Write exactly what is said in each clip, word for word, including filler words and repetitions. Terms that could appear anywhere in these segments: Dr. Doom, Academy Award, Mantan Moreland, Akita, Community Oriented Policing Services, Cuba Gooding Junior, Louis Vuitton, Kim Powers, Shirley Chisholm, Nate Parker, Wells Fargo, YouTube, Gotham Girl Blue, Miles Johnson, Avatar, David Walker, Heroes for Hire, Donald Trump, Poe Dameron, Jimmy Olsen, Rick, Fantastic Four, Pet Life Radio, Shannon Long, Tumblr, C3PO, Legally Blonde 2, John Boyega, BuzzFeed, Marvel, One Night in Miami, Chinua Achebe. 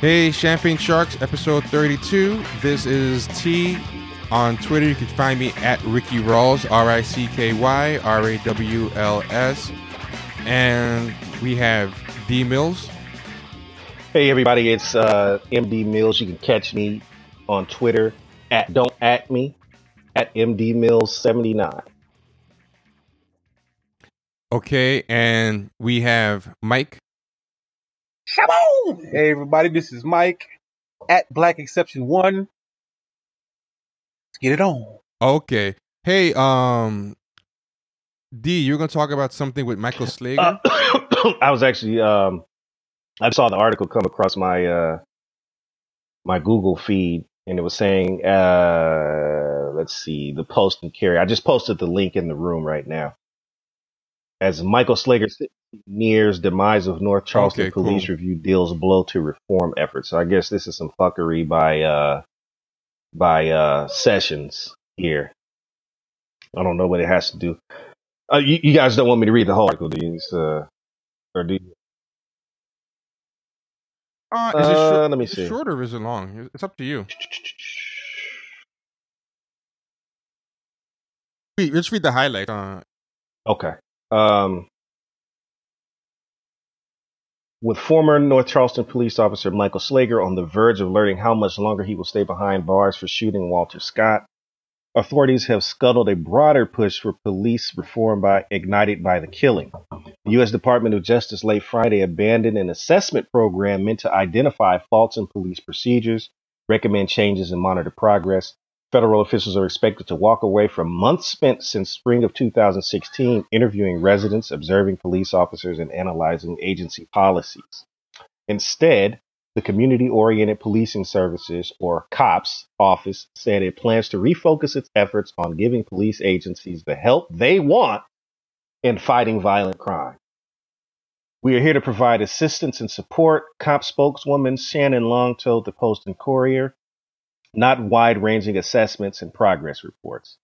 Hey, Champagne Sharks, episode thirty-two. This is T. On Twitter, you can find me at Ricky Rawls, R I C K Y R A W L S. And we have D. Mills. Hey, everybody, it's uh, M D Mills. You can catch me on Twitter at don't at me, at M D Mills seventy-nine. Okay, and we have Mike. Shabon! Hey, everybody, this is Mike at Black Exception One. Let's get it on. Okay. Hey, um, D, you were going to talk about something with Michael Slager? Uh, I was actually, um, I saw the article come across my uh, my Google feed, and it was saying, uh, let's see, the Post and Courier. I just posted the link in the room right now. As Michael Slager nears demise of North Charleston, okay, police cool. review deals blow to reform efforts. So I guess this is some fuckery by uh, by uh, Sessions here. I don't know what it has to do. Uh, you, you guys don't want me to read the whole article, do you? Uh, or do you? Uh, is it short, uh, let me is see. It short or is it long? It's up to you. Let's read the highlight. Uh, okay. Um, with former North Charleston police officer Michael Slager on the verge of learning how much longer he will stay behind bars for shooting Walter Scott, authorities have scuttled a broader push for police reform by ignited by the killing. The U S Department of Justice late Friday abandoned an assessment program meant to identify faults in police procedures, recommend changes, and monitor progress. Federal officials are expected to walk away from months spent since spring of two thousand sixteen interviewing residents, observing police officers, and analyzing agency policies. Instead, the Community Oriented Policing Services, or COPS, office said it plans to refocus its efforts on giving police agencies the help they want in fighting violent crime. We are here to provide assistance and support, COPS spokeswoman Shannon Long told the Post and Courier. Not wide-ranging assessments and progress reports.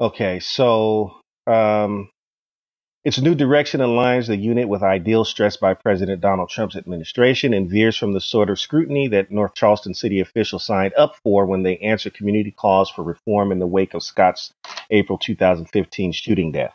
Okay, so um, its new direction aligns the unit with ideals stressed by President Donald Trump's administration and veers from the sort of scrutiny that North Charleston city officials signed up for when they answered community calls for reform in the wake of Scott's April two thousand fifteen shooting death.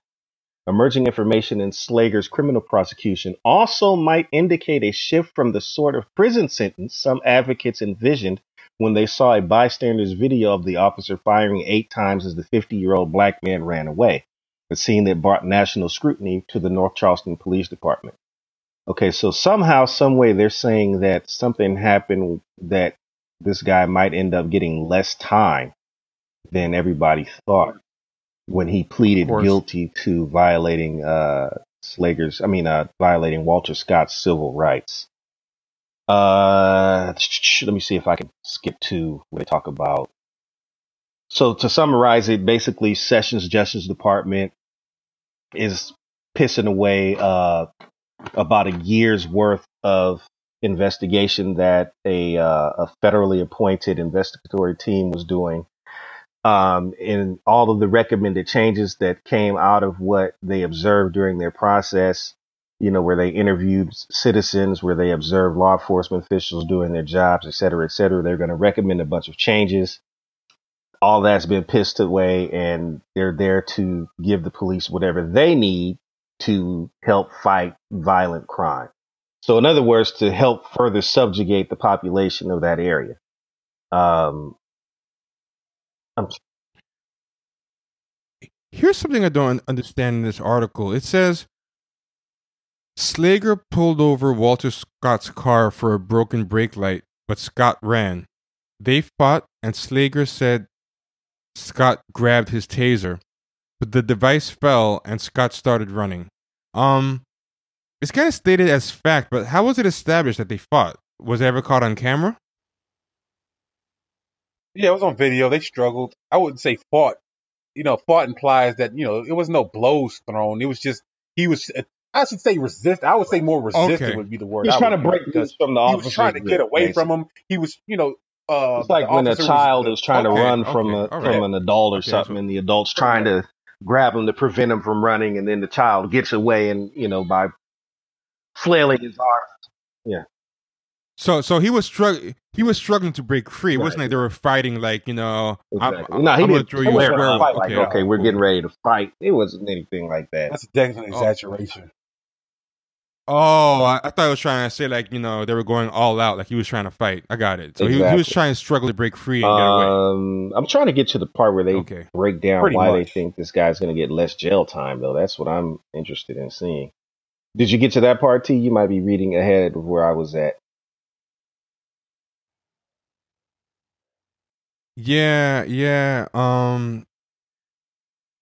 Emerging information in Slager's criminal prosecution also might indicate a shift from the sort of prison sentence some advocates envisioned when they saw a bystander's video of the officer firing eight times as the fifty-year-old black man ran away, a scene that brought national scrutiny to the North Charleston Police Department. Okay, so somehow, some way, they're saying that something happened that this guy might end up getting less time than everybody thought when he pleaded guilty to violating uh, Slager's, I mean, uh, violating Walter Scott's civil rights. Uh, let me see if I can skip to what they talk about. So to summarize it, basically Sessions Justice Department is pissing away uh, about a year's worth of investigation that a, uh, a federally appointed investigatory team was doing. Um, and all of the recommended changes that came out of what they observed during their process, you know, where they interviewed citizens, where they observed law enforcement officials doing their jobs, et cetera, et cetera. They're going to recommend a bunch of changes. All that's been pissed away, and they're there to give the police whatever they need to help fight violent crime. So in other words, to help further subjugate the population of that area. Um, I'm Here's something I don't understand in this article. It says, Slager pulled over Walter Scott's car for a broken brake light, but Scott ran. They fought, and Slager said Scott grabbed his taser, but the device fell, and Scott started running. Um, it's kind of stated as fact, but how was it established that they fought? Was it ever caught on camera? Yeah, it was on video. They struggled. I wouldn't say fought. You know, fought implies that, you know, it was no blows thrown. It was just, he was... Uh, I should say resist. I would say more resistant okay. would be the word. He was I trying to break loose from the officer. He was trying to get away basically. From him. He was, you know, uh, it's like when a child was, is trying okay, to run okay, from a, right. from an adult or okay, something, so, and the adult's trying okay. to grab him to prevent him from running, and then the child gets away, and you know, by flailing his arms. Yeah. So, so he was struggling. He was struggling to break free. Right. It wasn't like they were fighting, like, you know, exactly. I'm, no, he I'm didn't, gonna throw you a squirrel. Fight, okay, like, okay, we're getting ready to fight. It wasn't anything like that. That's definitely oh. exaggeration. Oh, I, I thought I was trying to say, like, you know, they were going all out, like he was trying to fight. I got it. So exactly. he, he was trying to struggle to break free and get away. Um, I'm trying to get to the part where they okay. break down Pretty why much. they think this guy's going to get less jail time, though. That's what I'm interested in seeing. Did you get to that part, T? You might be reading ahead of where I was at. Yeah, yeah. Um,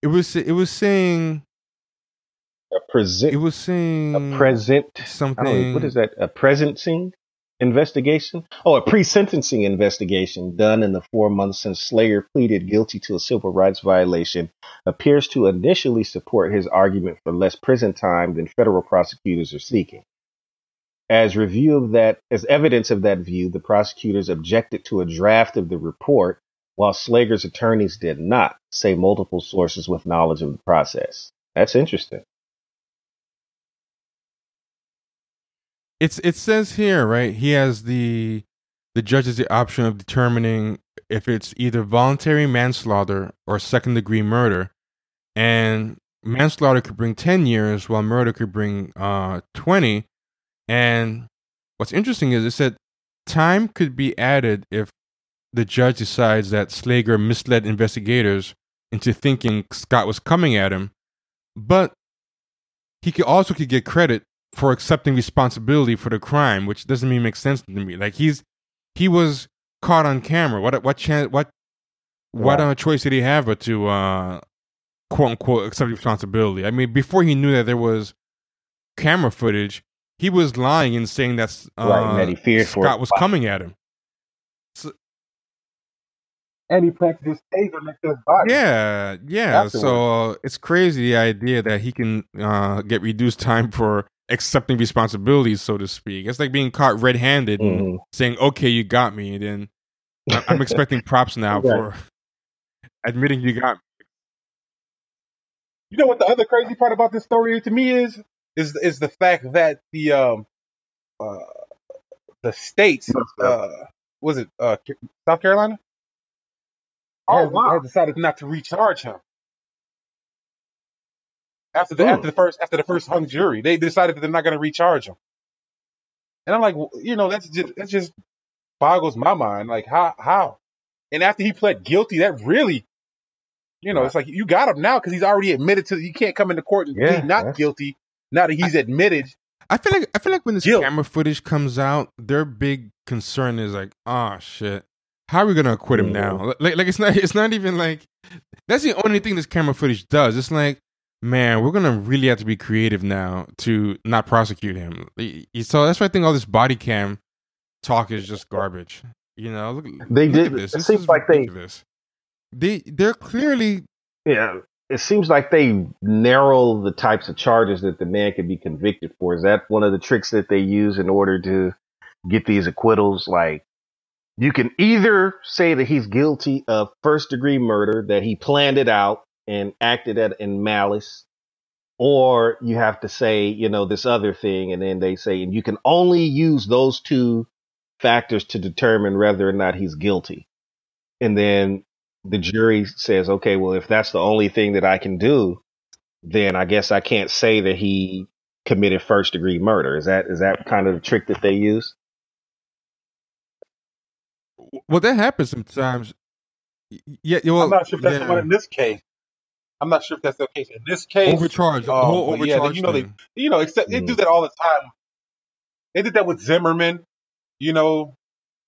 it was it was saying a present. It was saying a present something. I don't know, what is that? A presentencing investigation? Oh, a pre-sentencing investigation done in the four months since Slayer pleaded guilty to a civil rights violation appears to initially support his argument for less prison time than federal prosecutors are seeking. As review of that, as evidence of that view, the prosecutors objected to a draft of the report, while Slager's attorneys did not, say multiple sources with knowledge of the process. That's interesting. It's it says here, right? He has the the judge has the option of determining if it's either voluntary manslaughter or second degree murder, and manslaughter could bring ten years, while murder could bring uh twenty. And what's interesting is it said time could be added if the judge decides that Slager misled investigators into thinking Scott was coming at him, but he could also could get credit for accepting responsibility for the crime, which doesn't even make sense to me. Like he's he was caught on camera. What what chance? What what other choice did he have but to uh, quote unquote accept responsibility? I mean, before he knew that there was camera footage, he was lying and saying that, uh, right, that he feared Scott for was fight. coming at him. So, and he planted his taser next to his body. Yeah, yeah. Afterwards. So uh, it's crazy, the idea that he can uh, get reduced time for accepting responsibilities, so to speak. It's like being caught red-handed mm-hmm. and saying, okay, you got me. And then I- I'm expecting props now yeah. for admitting you got me. You know what the other crazy part about this story to me is? Is is the fact that the um uh the states uh was it uh South Carolina? Oh has, wow! Has decided not to recharge him after the Ooh. after the first after the first hung jury. They decided that they're not going to recharge him, and I'm like, well, you know, that's just that just boggles my mind. Like how how? And after he pled guilty, that really, you know, wow. it's like you got him now because he's already admitted to. You can't come into court and yeah, plead not that's... guilty. Now that he's admitted, I, I feel like I feel like when this guilt. camera footage comes out, their big concern is like, "Oh shit, how are we gonna acquit him now?" Like, like it's not it's not even like that's the only thing this camera footage does. It's like, man, we're gonna really have to be creative now to not prosecute him. So that's why I think all this body cam talk is just garbage. You know, look, they look did. At this. It this seems like ridiculous. they they they're clearly yeah. It seems like they narrow the types of charges that the man can be convicted for. Is that one of the tricks that they use in order to get these acquittals? Like, you can either say that he's guilty of first degree murder, that he planned it out and acted at in malice, or you have to say, you know, this other thing. And then they say, and you can only use those two factors to determine whether or not he's guilty. And then the jury says, okay, well, if that's the only thing that I can do, then I guess I can't say that he committed first degree murder. Is that is that kind of the trick that they use? Well, that happens sometimes. Yeah, well, I'm not sure if that's yeah. the one in this case. I'm not sure if that's the case in this case. Overcharge, um, the whole overcharge. Yeah, you know, they, you know, except they mm. do that all the time. They did that with Zimmerman. You know,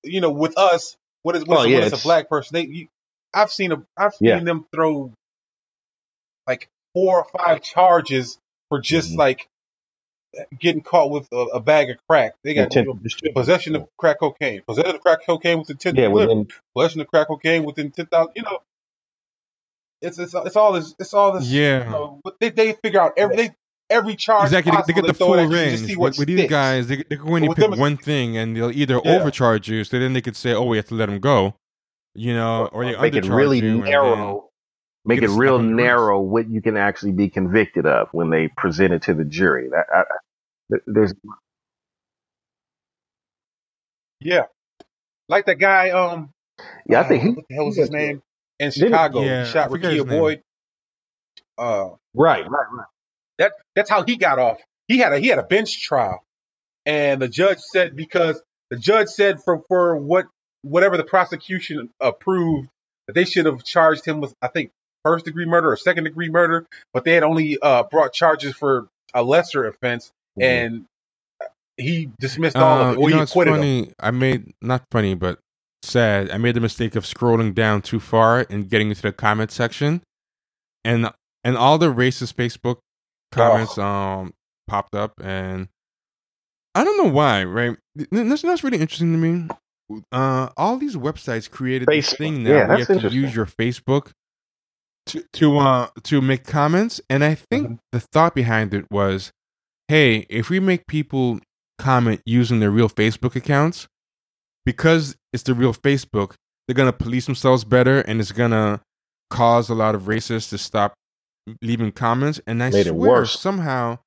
you know, with us, what is well, oh, yeah, it's a black person? They. You, I've seen a, I've seen yeah. them throw like four or five charges for just mm-hmm. like getting caught with a, a bag of crack. They got you know, possession of crack cocaine, possession of crack cocaine with intent yeah, to deliver, possession of crack cocaine within ten thousand. You know, it's it's it's all this it's all this. Yeah, you know, they they figure out every they, every charge. Exactly, they, they get the full range. With, with these guys, they they go in and pick one thing, and they'll either yeah. overcharge you, so then they could say, "Oh, we have to let him go." You know, or they make it really narrow, make it real narrow what you can actually be convicted of when they present it to the jury. That I, there's Yeah. Like that guy, um, yeah, I think he, what the hell was his name? In Chicago. Yeah, he shot Rakia Boyd. Uh, right, right, right. That that's how he got off. He had a he had a bench trial. And the judge said because the judge said for, for what whatever the prosecution approved that they should have charged him with, I think, first degree murder or second degree murder, but they had only uh, brought charges for a lesser offense, mm-hmm. and he dismissed uh, all of it. Well, you know, it's funny. Him. I made not funny, but sad. I made the mistake of scrolling down too far and getting into the comment section, and and all the racist Facebook comments oh. um popped up, and I don't know why. Right? That's that's really interesting to me. Uh, all these websites created Facebook. This thing now. Yeah, you have to use your Facebook to to uh to make comments, and I think mm-hmm. the thought behind it was, hey, if we make people comment using their real Facebook accounts, because it's the real Facebook, they're gonna police themselves better, and it's gonna cause a lot of racists to stop leaving comments. And I Made swear, it worse. somehow,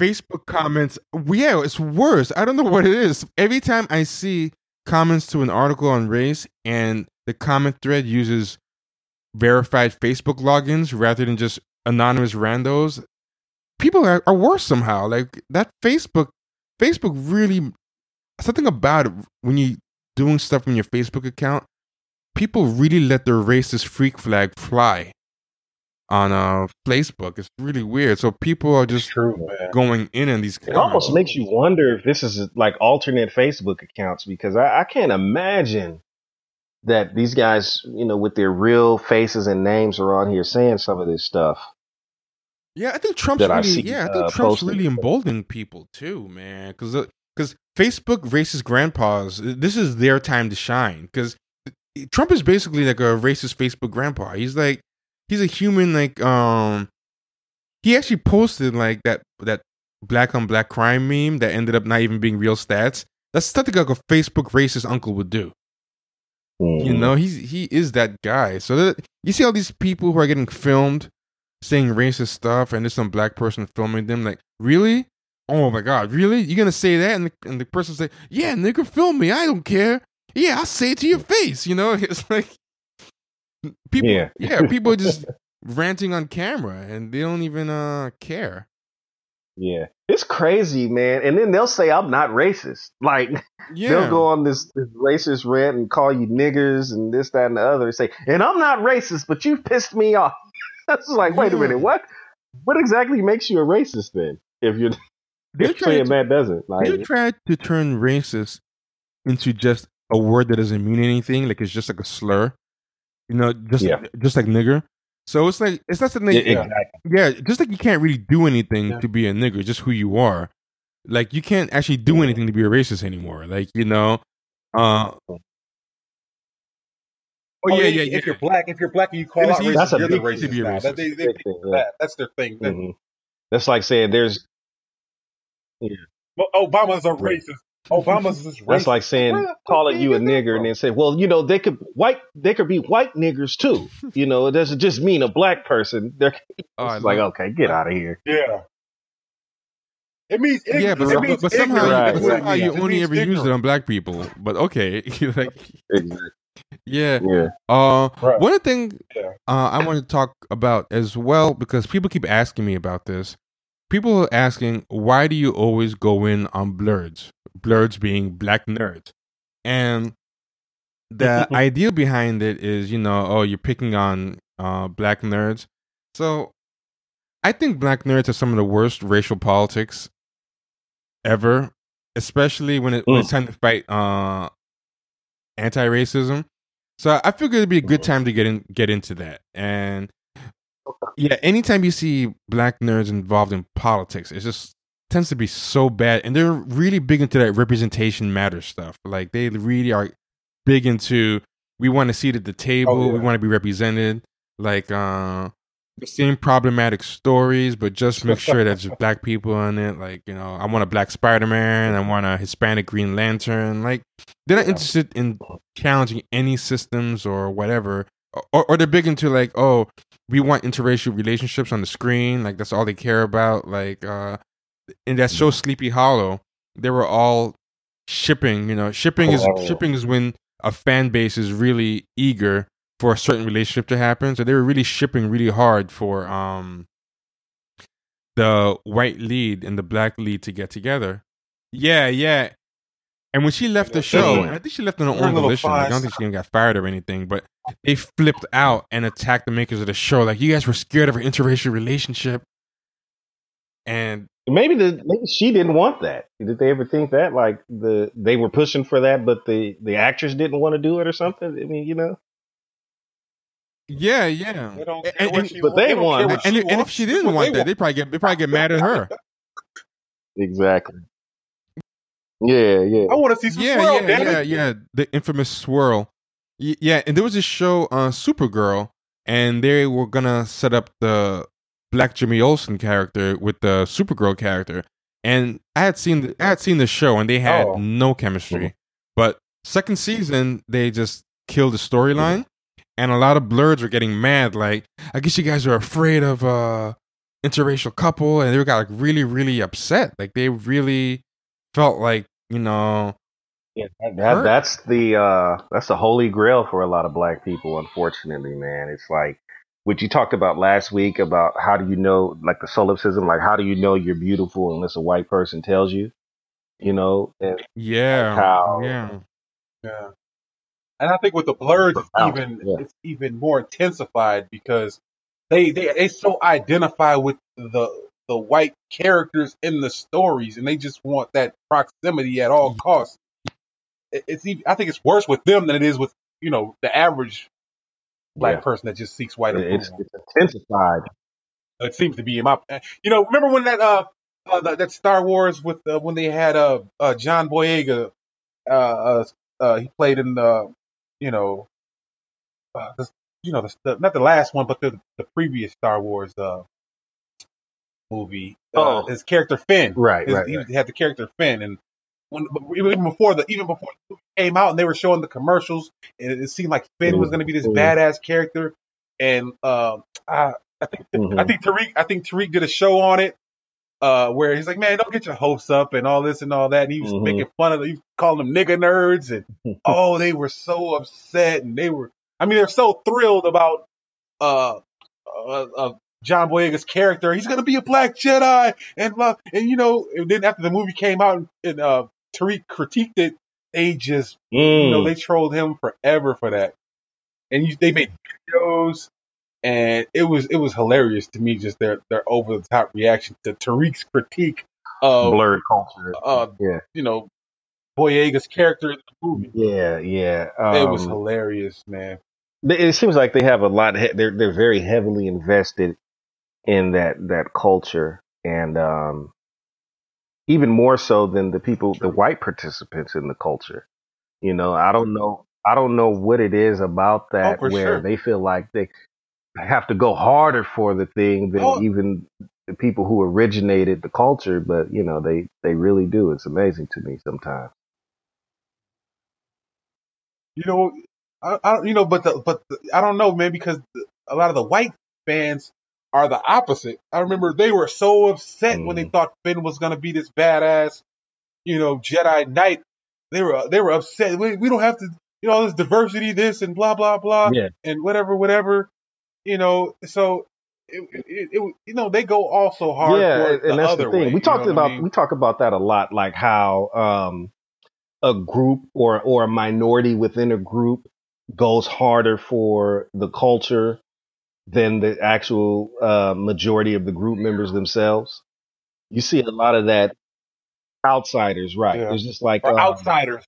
Facebook comments, yeah, it's worse. I don't know what it is. Every time I see comments to an article on race, and the comment thread uses verified Facebook logins rather than just anonymous randos, people are, are worse somehow. Like that Facebook, Facebook really, something about it, when you're doing stuff on your Facebook account, people really let their racist freak flag fly on uh, Facebook. It's really weird. So people are just True, going in on these comments. It almost makes you wonder if this is like alternate Facebook accounts, because I, I can't imagine that these guys, you know, with their real faces and names are on here saying some of this stuff. Yeah, I think Trump's really, I see, yeah, I think uh, Trump's really emboldening people too, man. Because uh, because Facebook racist grandpas, this is their time to shine. Because Trump is basically like a racist Facebook grandpa. He's like, he's a human. Like, um, he actually posted like that that black on black crime meme that ended up not even being real stats. That's something like a Facebook racist uncle would do. Mm. You know, he's he is that guy. So that, you see all these people who are getting filmed saying racist stuff, and there's some black person filming them. Like, really? Oh my God, really? You're gonna say that? And the, and the person say, yeah, nigga, film me. I don't care. Yeah, I'll say it to your face. You know, it's like people. Yeah, yeah people are just ranting on camera, and they don't even uh care. Yeah, it's crazy, man. And then they'll say, I'm not racist. Like, yeah. they'll go on this, this racist rant and call you niggers and this, that, and the other, and say, and I'm not racist, but you pissed me off. That's like, wait yeah. a minute, what? What exactly makes you a racist then? If you're, if saying to, that doesn't, like, you tried to turn racist into just a word that doesn't mean anything, like it's just like a slur, you know, just yeah. just like nigger. So it's like it's not something. Yeah, exactly. yeah, just like you can't really do anything yeah. to be a nigger, just who you are. Like you can't actually do anything to be a racist anymore. Like you know. uh Oh, yeah, yeah, yeah. If you're black, if you're black, and you call out racist, that's a big racist. To be racist. That, they, they, they, that, that's their thing. That, mm-hmm. That's like saying there's. Yeah. Well, Obama's a racist. Obama's just racist. That's like saying calling you a nigger and then say, well, you know, they could white, they could be white niggers too. You know, it doesn't just mean a black person. They're oh, like, okay, get out of here. Yeah. It means ignorant. Yeah, but, it means but somehow, right. but somehow right. you it only ever ignorant. Use it on black people. But okay, like. Exactly. Yeah. yeah. Uh, right. One thing yeah. uh, I want to talk about as well, because people keep asking me about this. People are asking, why do you always go in on blurs? Blurs being black nerds. And the idea behind it is, you know, oh, you're picking on uh, black nerds. So I think black nerds are some of the worst racial politics ever, especially when, it, when it's time to fight uh, anti-racism. So I figured it'd be a good time to get in, get into that. And yeah, anytime you see black nerds involved in politics, it just tends to be so bad. And they're really big into that representation matters stuff. Like they really are big into, we want a seat at the table. Oh, yeah. We want to be represented. Like uh, the same problematic stories, but just make sure that there's black people in it. Like, you know, I want a black Spider-Man. I want a Hispanic Green Lantern. Like they're not interested in challenging any systems or whatever. Or, or they're big into like, oh, we want interracial relationships on the screen. Like that's all they care about. Like uh, in that show Sleepy Hollow, they were all shipping. You know, shipping is oh. shipping is when a fan base is really eager for a certain relationship to happen. So they were really shipping really hard for um, the white lead and the black lead to get together. Yeah, yeah. And when she left the show, and I think she left on her own volition. Like, I don't think she even got fired or anything, but they flipped out and attacked the makers of the show. Like, you guys were scared of her interracial relationship. And maybe the maybe she didn't want that. Did they ever think that? Like, the they were pushing for that, but the, the actress didn't want to do it or something? I mean, you know? Yeah, yeah. They don't and, and, she, but they, they won. And, and, and if she didn't want they that, they probably get they probably get mad at her. Exactly. Yeah, yeah. I want to see some yeah, swirl. Yeah, yeah, yeah. The infamous swirl. Y- yeah, and there was this show, uh, Supergirl, and they were gonna set up the Black Jimmy Olsen character with the Supergirl character. And I had seen the, I had seen the show, and they had oh. no chemistry. Mm-hmm. But second season, they just killed the storyline, mm-hmm. and a lot of blurs were getting mad. Like, I guess you guys are afraid of a uh, interracial couple, and they got like really, really upset. Like they really. Felt like, you know, yeah, that, that's the uh, that's the holy grail for a lot of black people. Unfortunately, man, it's like what you talked about last week about how do you know, like the solipsism, like how do you know you're beautiful unless a white person tells you, you know? And yeah, how, yeah, yeah. And I think with the blurs, it's even yeah. it's even more intensified because they they they so identify with the. the white characters in the stories, and they just want that proximity at all costs. It's even, I think it's worse with them than it is with, you know, the average black yeah. person that just seeks white approval. It's, it's intensified. It seems to be in my, you know, remember when that, uh, uh that, that Star Wars with, uh, when they had, uh, uh John Boyega, uh, uh, uh, he played in the, you know, uh, the, you know, the, the, not the last one, but the, the previous Star Wars, uh, movie uh, oh. his character Finn right, his, right he right. had the character Finn, and when even before the even before the movie came out and they were showing the commercials, and it, it seemed like Finn mm-hmm. was going to be this mm-hmm. badass character, and um i i think mm-hmm. i think Tariq i think Tariq did a show on it uh where he's like, man, don't get your hopes up and all this and all that, and he was mm-hmm. making fun of them, he was calling them nigga nerds, and oh they were so upset, and they were i mean they're so thrilled about uh uh, uh John Boyega's character. He's going to be a black Jedi. And, uh, and you know, and then after the movie came out and, and uh, Tariq critiqued it, they just, mm. you know, they trolled him forever for that. And you, they made videos, and it was it was hilarious to me, just their, their over-the-top reaction to Tariq's critique of blurred culture. Uh, yeah. You know, Boyega's character in the movie. Yeah, yeah. Um, it was hilarious, man. It seems like they have a lot, he- they're, they're very heavily invested in that that culture, and um, even more so than the people, the white participants in the culture. You know, I don't know, I don't know what it is about that oh, where sure. they feel like they have to go harder for the thing than oh. even the people who originated the culture. But you know, they they really do. It's amazing to me sometimes. You know, I, I you know, but the, but the, I don't know, man, because the, a lot of the white fans are the opposite. I remember they were so upset mm. when they thought Finn was going to be this badass, you know, Jedi Knight. They were they were upset. We, we don't have to, you know, this diversity, this and blah blah blah, yeah. and whatever whatever, you know. So, it, it, it, you know, they go all so hard. Yeah, for it the and that's other the thing. Way, we talked about I mean? we talk about that a lot, like how um, a group or or a minority within a group goes harder for the culture than the actual uh, majority of the group members themselves. You see a lot of that outsiders, right? Yeah. There's just like um, outsiders.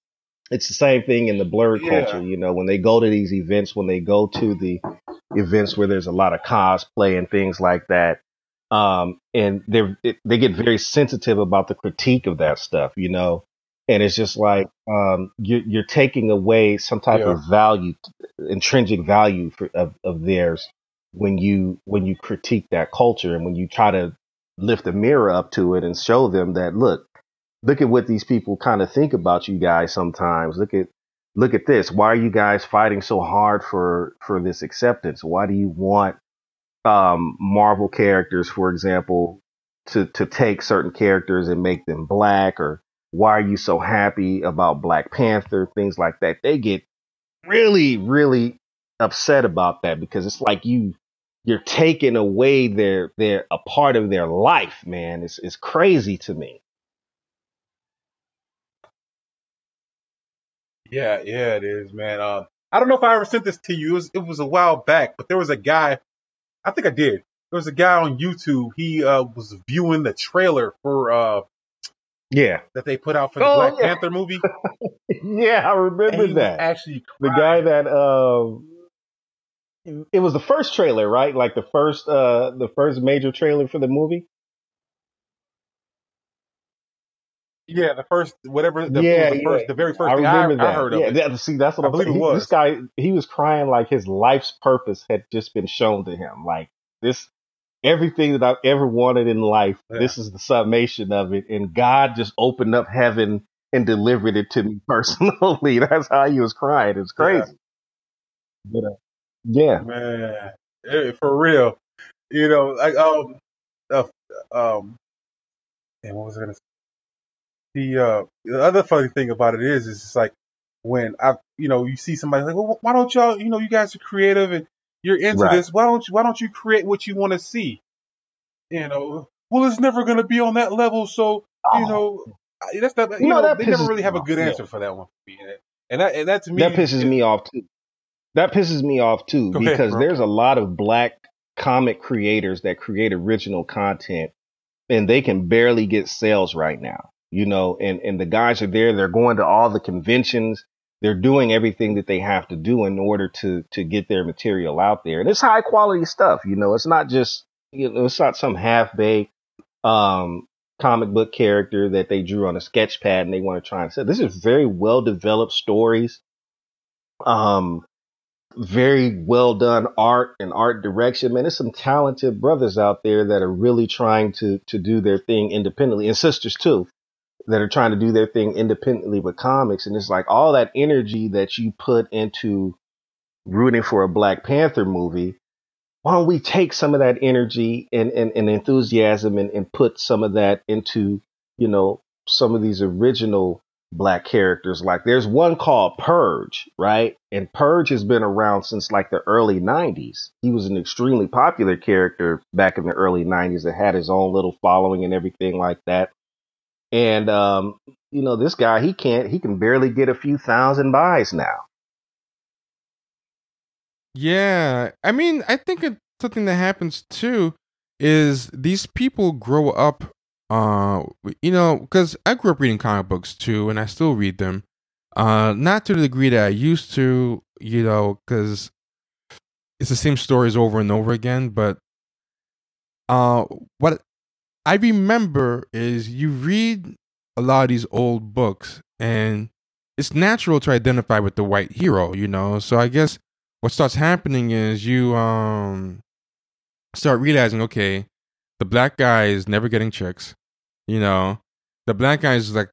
It's the same thing in the blurred yeah. culture, you know, when they go to these events, when they go to the events where there's a lot of cosplay and things like that. Um, and they're, it, they get very sensitive about the critique of that stuff, you know, and it's just like um, you're, you're taking away some type yeah. of value, intrinsic value for, of, of theirs. When you when you critique that culture, and when you try to lift a mirror up to it and show them that, look, look at what these people kind of think about you guys sometimes. Look at look at this. Why are you guys fighting so hard for for this acceptance? Why do you want um, Marvel characters, for example, to to take certain characters and make them black, or why are you so happy about Black Panther, things like that. They get really, really upset about that because it's like you you're taking away their their a part of their life, man. It's it's crazy to me. Yeah, yeah, it is, man. Uh, I don't know if I ever sent this to you. It was, it was a while back, but there was a guy. I think I did. There was a guy on YouTube. He uh, was viewing the trailer for uh, yeah that they put out for the oh, Black yeah. Panther movie. yeah, I remember and he that. Was actually, crying. The guy that uh, it was the first trailer, right? Like the first uh, the first major trailer for the movie. Yeah, the first whatever. The, yeah, the, first, yeah. the very first. I thing remember I, that. I heard of yeah, it. That, see, that's what I believe it was. This guy, he was crying like his life's purpose had just been shown to him. Like this, everything that I've ever wanted in life. Yeah. This is the summation of it, and God just opened up heaven and delivered it to me personally. That's how he was crying. It's crazy. Yeah. But, uh, yeah, man, it, for real. You know, like um, uh, um, and what was I gonna say? The, uh, the other funny thing about it is, is it's like when I, you know, you see somebody like, well, why don't y'all, you know, you guys are creative and you're into right. this. Why don't you, why don't you create what you want to see? You know, well, it's never going to be on that level. So, oh. you know, that's not, you no, know, that they never really have a good answer yeah. for that one. And that, and that to me, that pisses it, me off too. That pisses me off too, okay, because bro. there's a lot of Black comic creators that create original content and they can barely get sales right now. You know, and, and the guys are there. They're going to all the conventions. They're doing everything that they have to do in order to to get their material out there. And it's high quality stuff. You know, it's not just, you know, it's not some half baked um, comic book character that they drew on a sketch pad and they want to try and sell. This is very well developed stories. Um, very well done art and art direction. Man, there's some talented brothers out there that are really trying to to do their thing independently, and sisters too, that are trying to do their thing independently with comics. And it's like all that energy that you put into rooting for a Black Panther movie, why don't we take some of that energy and, and, and enthusiasm and, and put some of that into, you know, some of these original Black characters. Like there's one called Purge, right? And Purge has been around since like the early nineties. He was an extremely popular character back in the early nineties that had his own little following and everything like that. And, um, you know, this guy, he can't, he can barely get a few thousand buys now. Yeah. I mean, I think it, something that happens too is these people grow up, uh, you know, because I grew up reading comic books too, and I still read them, uh, not to the degree that I used to, you know, because it's the same stories over and over again. But uh, what I remember is you read a lot of these old books and it's natural to identify with the white hero, you know? So I guess what starts happening is you um, start realizing, okay, the Black guy is never getting chicks, you know? The Black guy is like,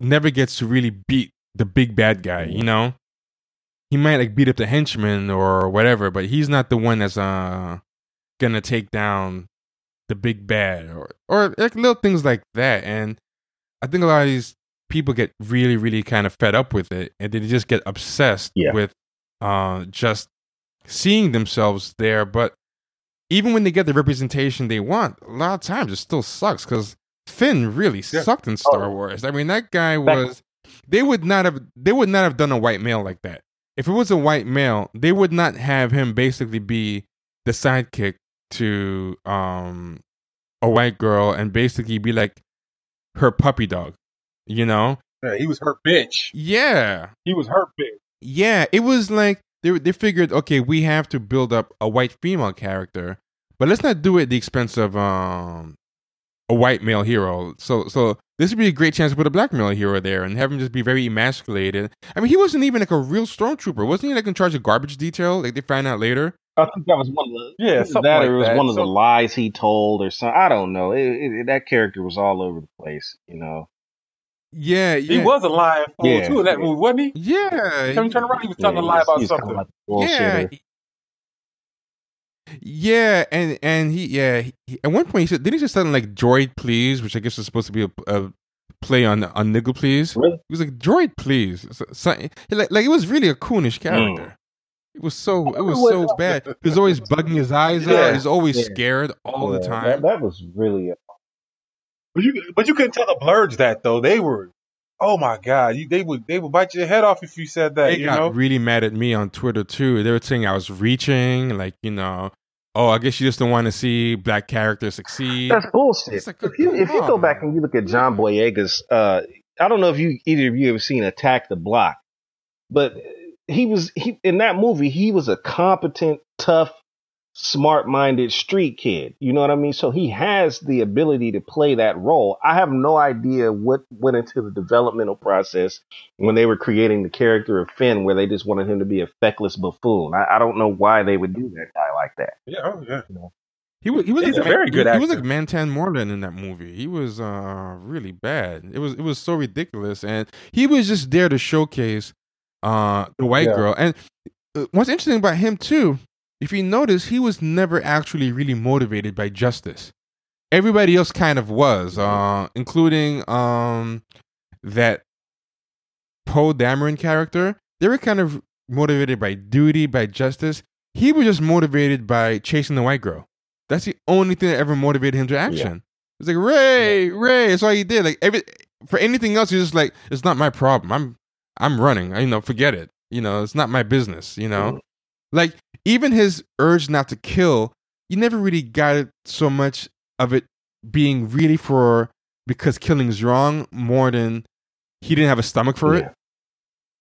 never gets to really beat the big bad guy, you know? He might like beat up the henchman or whatever, but he's not the one that's uh, gonna take down the big bad, or or like little things like that. And I think a lot of these people get really, really kind of fed up with it, and they just get obsessed yeah. with uh, just seeing themselves there. But even when they get the representation they want, a lot of times it still sucks, because Finn really yeah. sucked in Star oh. Wars. I mean, that guy was. They would not have. They would not have done a white male like that. If it was a white male, they would not have him basically be the sidekick to um a white girl and basically be like her puppy dog, you know? Yeah, he was her bitch. Yeah, he was her bitch. Yeah, it was like they they figured, okay, we have to build up a white female character, but let's not do it at the expense of um a white male hero. So so this would be a great chance to put a Black male hero there and have him just be very emasculated. I mean, he wasn't even like a real stormtrooper, wasn't he? Like in charge of garbage detail, like they find out later. I think that was one of the yeah, something that, like or it was that. one of so, the lies he told, or something. I don't know. It, it, that character was all over the place, you know. Yeah, yeah. He was a lying fool yeah. too in that movie, wasn't he? Yeah. He turned around, he was telling yeah, a lie about something. Kind of like yeah. Yeah, and and he yeah he, at one point he said, didn't he say something like "droid please," which I guess was supposed to be a, a play on on Nigga Please. Really? He was like, Droid Please. So, so, like, like, it was really a coonish character. Mm. It was so it was so bad. He was always bugging his eyes yeah. out. He's always yeah. scared all yeah. the time. That, that was really a... But you but you couldn't tell the Blurge that though. They were oh my god, you, they would they would bite your head off if you said that. They you got know? really mad at me on Twitter too. They were saying I was reaching, like, you know, oh, I guess you just don't want to see black characters succeed. That's bullshit. Like, if you if you go man. back and you look at John Boyega's uh I don't know if you either of you ever seen Attack the Block, but He was he, in that movie. He was a competent, tough, smart-minded street kid. You know what I mean? So he has the ability to play that role. I have no idea what went into the developmental process when they were creating the character of Finn, where they just wanted him to be a feckless buffoon. I, I don't know why they would do that guy like that. Yeah, oh yeah. You know? He was. He was He's a man, very good. He, actor. He was like Mantan Moreland in that movie. He was uh, really bad. It was. It was so ridiculous, and he was just there to showcase. Uh, the white yeah. girl. And what's interesting about him too, if you notice, he was never actually really motivated by justice. Everybody else kind of was, uh, including um, that Poe Dameron character. They were kind of motivated by duty, by justice. He was just motivated by chasing the white girl. That's the only thing that ever motivated him to action. Yeah. It's like Ray, yeah. Ray. That's all he did. Like every for anything else, he's just like, it's not my problem. I'm I'm running, you know, forget it. You know, it's not my business, you know? Mm. Like, even his urge not to kill, you never really got it so much of it being really for, because killing is wrong, more than he didn't have a stomach for yeah.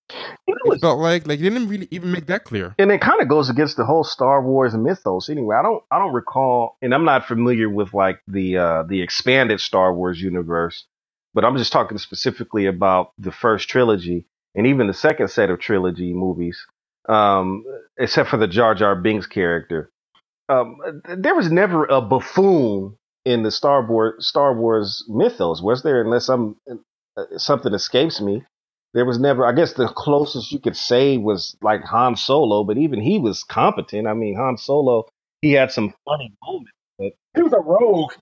it. You know, it felt like, like, they didn't really even make that clear. And it kind of goes against the whole Star Wars mythos. Anyway, I don't I don't recall, and I'm not familiar with, like, the uh, the expanded Star Wars universe, but I'm just talking specifically about the first trilogy. And even the second set of trilogy movies, um, except for the Jar Jar Binks character, um, there was never a buffoon in the Star Wars, Star Wars mythos, was there? Unless I'm, uh, something escapes me, there was never. I guess the closest you could say was like Han Solo, but even he was competent. I mean, Han Solo, he had some funny moments, but he was a rogue.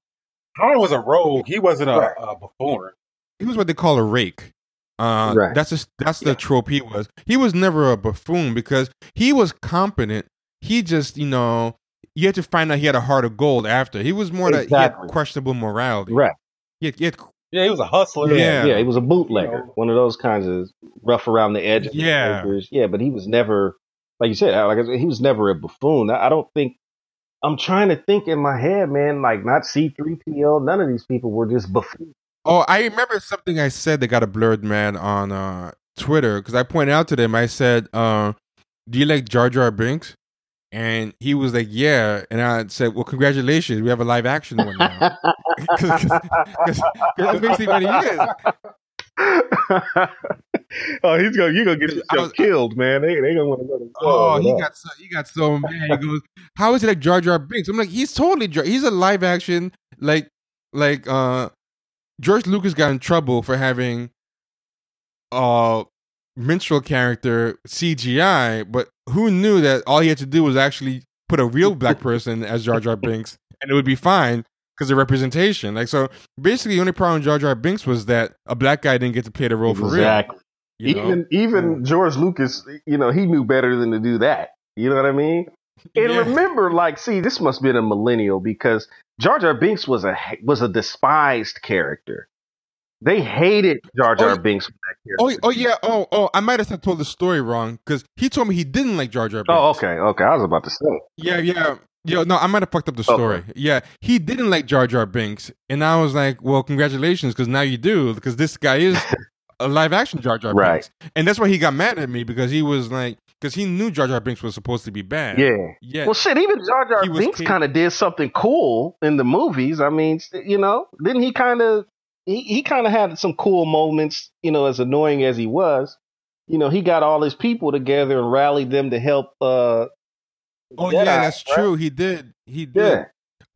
Han was a rogue. He wasn't a, right. a buffoon. He was what they call a rake. Uh, right. That's just, that's the yeah. trope he was. He was never a buffoon because he was competent. He just, you know, you had to find out he had a heart of gold after. He was more exactly. that he had questionable morality. Right. He had, he had, yeah, he was a hustler. Yeah, yeah, he was a bootlegger. You know? One of those kinds of rough around the edges. Yeah. Yeah, but he was never, like you said, like I said, he was never a buffoon. I, I don't think, I'm trying to think in my head, man, like not C three P O, none of these people were just buffoons. Oh, I remember something I said that got a blurred man on uh, Twitter, because I pointed out to them, I said, uh, do you like Jar Jar Binks? And he was like, yeah. And I said, well, congratulations. We have a live action one now. Because that's basically what he is. Oh, he's gonna you're gonna get yourself killed, man. They they gonna want to go to Oh, he got so he got so mad. He goes, how is it like Jar Jar Binks? I'm like, he's totally Jar he's a live action, like like uh George Lucas got in trouble for having a minstrel character C G I, but who knew that all he had to do was actually put a real black person as Jar Jar Binks, and it would be fine because of representation. Like, so basically, the only problem with Jar Jar Binks was that a black guy didn't get to play the role for real. Exactly. You know? Even even George Lucas, you know, he knew better than to do that. You know what I mean? And yeah. remember, like, see, this must have been a millennial, because Jar Jar Binks was a was a despised character. They hated Jar Jar oh, Binks. With that character. Oh, oh yeah. Oh, oh, I might have told the story wrong, because he told me he didn't like Jar Jar Binks. Oh, okay, okay. I was about to say. Yeah, yeah, yeah. No, I might have fucked up the story. Okay. Yeah, he didn't like Jar Jar Binks, and I was like, well, congratulations, because now you do, because this guy is a live action Jar Jar right. Binks, and that's why he got mad at me, because he was like. Because he knew Jar Jar Binks was supposed to be bad. Yeah. Yet, well, shit, even Jar Jar Binks kind of did something cool in the movies. I mean, you know, didn't he kind of, he, he kind of had some cool moments, you know, as annoying as he was. You know, he got all his people together and rallied them to help. Uh, oh, Jedi, yeah, that's right? true. He did. He did.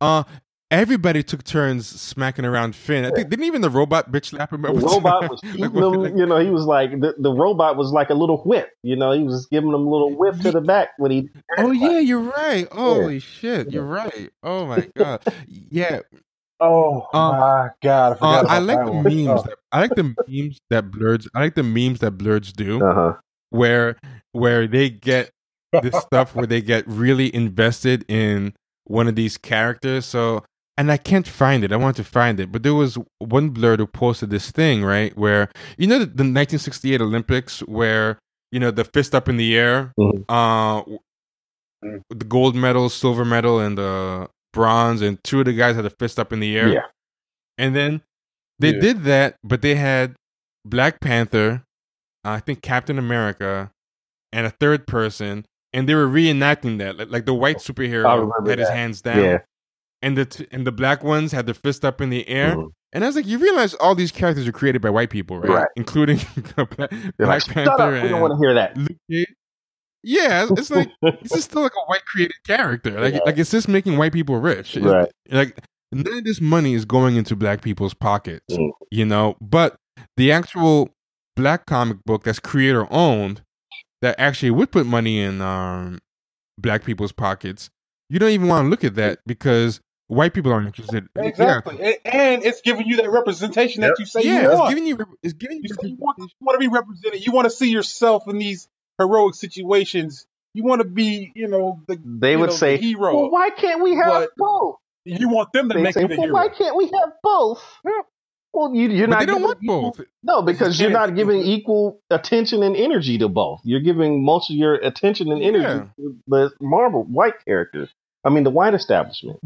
Yeah. Uh, everybody took turns smacking around Finn. I think didn't even the robot bitch slap him. The robot was like, him, you know, he was like the, the robot was like a little whip. You know, he was giving him a little whip to the back when he. Oh yeah, like, you're right. Holy yeah. shit, you're right. Oh my god, yeah. Oh uh, my god! I, forgot uh, about I like that the one. memes. Oh. That, I like the memes that blurds. I like the memes that blurds do, uh-huh. where where they get this stuff where they get really invested in one of these characters. So, and I can't find it. I want to find it, but there was one blurd who posted this thing right where you know the, the nineteen sixty-eight Olympics where you know the fist up in the air, mm-hmm. uh, the gold medal, silver medal, and the bronze, and two of the guys had a fist up in the air. Yeah. And then they yeah. did that, but they had Black Panther, uh, I think Captain America, and a third person, and they were reenacting that. Like, like the white superhero had that. his hands down. Yeah. And the t- and the black ones had their fist up in the air. Mm-hmm. And I was like, you realize all these characters are created by white people, right? right. Including Black, Black like, Panther and we don't want to hear that. Luke Cage. Yeah, it's like this is still like a white created character. Like, yeah. like it's just making white people rich. It's, right. Like none of this money is going into black people's pockets, mm. you know. But the actual black comic book that's creator owned, that actually would put money in um, black people's pockets, you don't even want to look at that because white people aren't interested. Exactly, yeah. and it's giving you that representation yep. that you say yeah, you want. Yeah, it's giving you. It's giving you. You, say you, want, you want to be represented. You want to see yourself in these heroic situations. You want to be, you know, the they would know, say the hero. Well, why can't we have both? You want them to they make say, you the well, hero. Why can't we have both? Well, you, you're but not. They don't want equal, both. No, because you're not giving equal attention and energy to both. You're giving most of your attention and energy yeah. to the Marvel white characters. I mean, the white establishment.